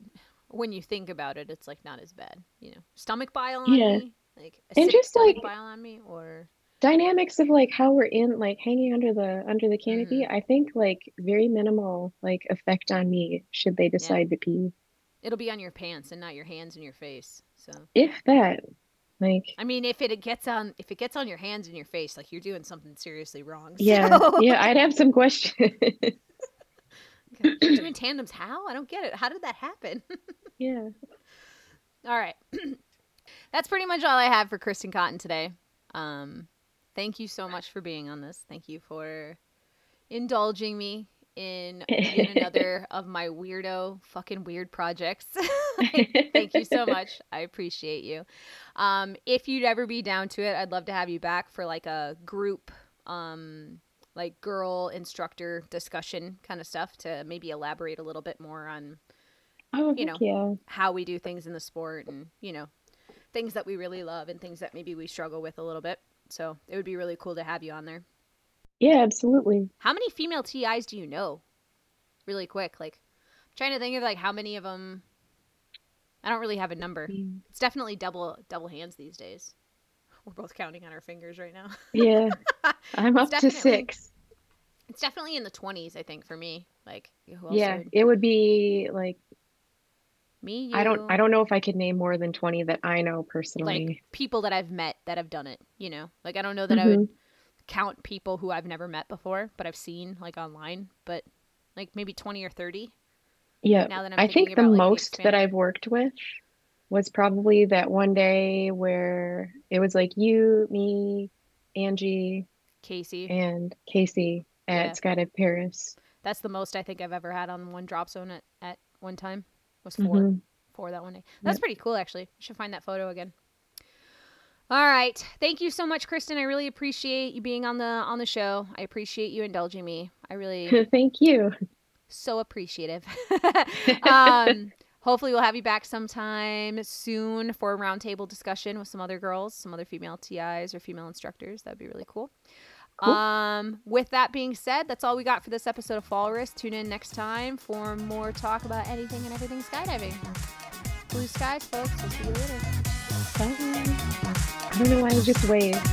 when you think about it, it's like not as bad. You know, stomach bile on yeah. me, like and just like bile on me, or dynamics of like how we're in, like hanging under the under the canopy. Mm-hmm. I think like very minimal like effect on me should they decide yeah. to pee. It'll be on your pants and not your hands and your face. So if that, like, I mean, if it gets on, if it gets on your hands and your face, like, you're doing something seriously wrong. So. Yeah, yeah, I'd have some questions. Okay. Doing tandems, how? I don't get it. How did that happen? Yeah. All right. That's pretty much all I have for Kristen Cotton today. Um, thank you so much for being on this. Thank you for indulging me in yet another of my weirdo fucking weird projects. Like, thank you so much. I appreciate you. Um, if you'd ever be down to it, I'd love to have you back for like a group, um, like girl instructor discussion kind of stuff to maybe elaborate a little bit more on, oh, you know, yeah. how we do things in the sport and, you know, things that we really love and things that maybe we struggle with a little bit. So it would be really cool to have you on there. Yeah, absolutely. How many female T Is do you know? Really quick, like, I'm trying to think of like how many of them. I don't really have a number. Mm. It's definitely double double hands these days. We're both counting on our fingers right now. Yeah, I'm up to six. It's definitely in the twenties, I think, for me. Like, who else? Yeah, would... it would be like me. You. I don't. I don't know if I could name more than twenty that I know personally. Like people that I've met that have done it. You know, like I don't know that mm-hmm. I would. Count people who I've never met before, but I've seen like online, but like maybe twenty or thirty. Yeah. Now that I'm I think the about, like, most the that I've worked with was probably that one day where it was like you, me, Angie, Casey, and Casey at yeah. Skydive Paris. That's the most I think I've ever had on one drop zone at, at one time was four, mm-hmm. four that one day. That's yep. pretty cool, actually. I should find that photo again. All right. Thank you so much, Kristen. I really appreciate you being on the on the show. I appreciate you indulging me. I really thank you. So appreciative. um, hopefully we'll have you back sometime soon for a roundtable discussion with some other girls, some other female T Is or female instructors. That'd be really cool. cool. Um, with that being said, that's all we got for this episode of Fall Risk. Tune in next time for more talk about anything and everything skydiving. Blue skies, folks. We'll see you later. Bye. I don't know why I just waved.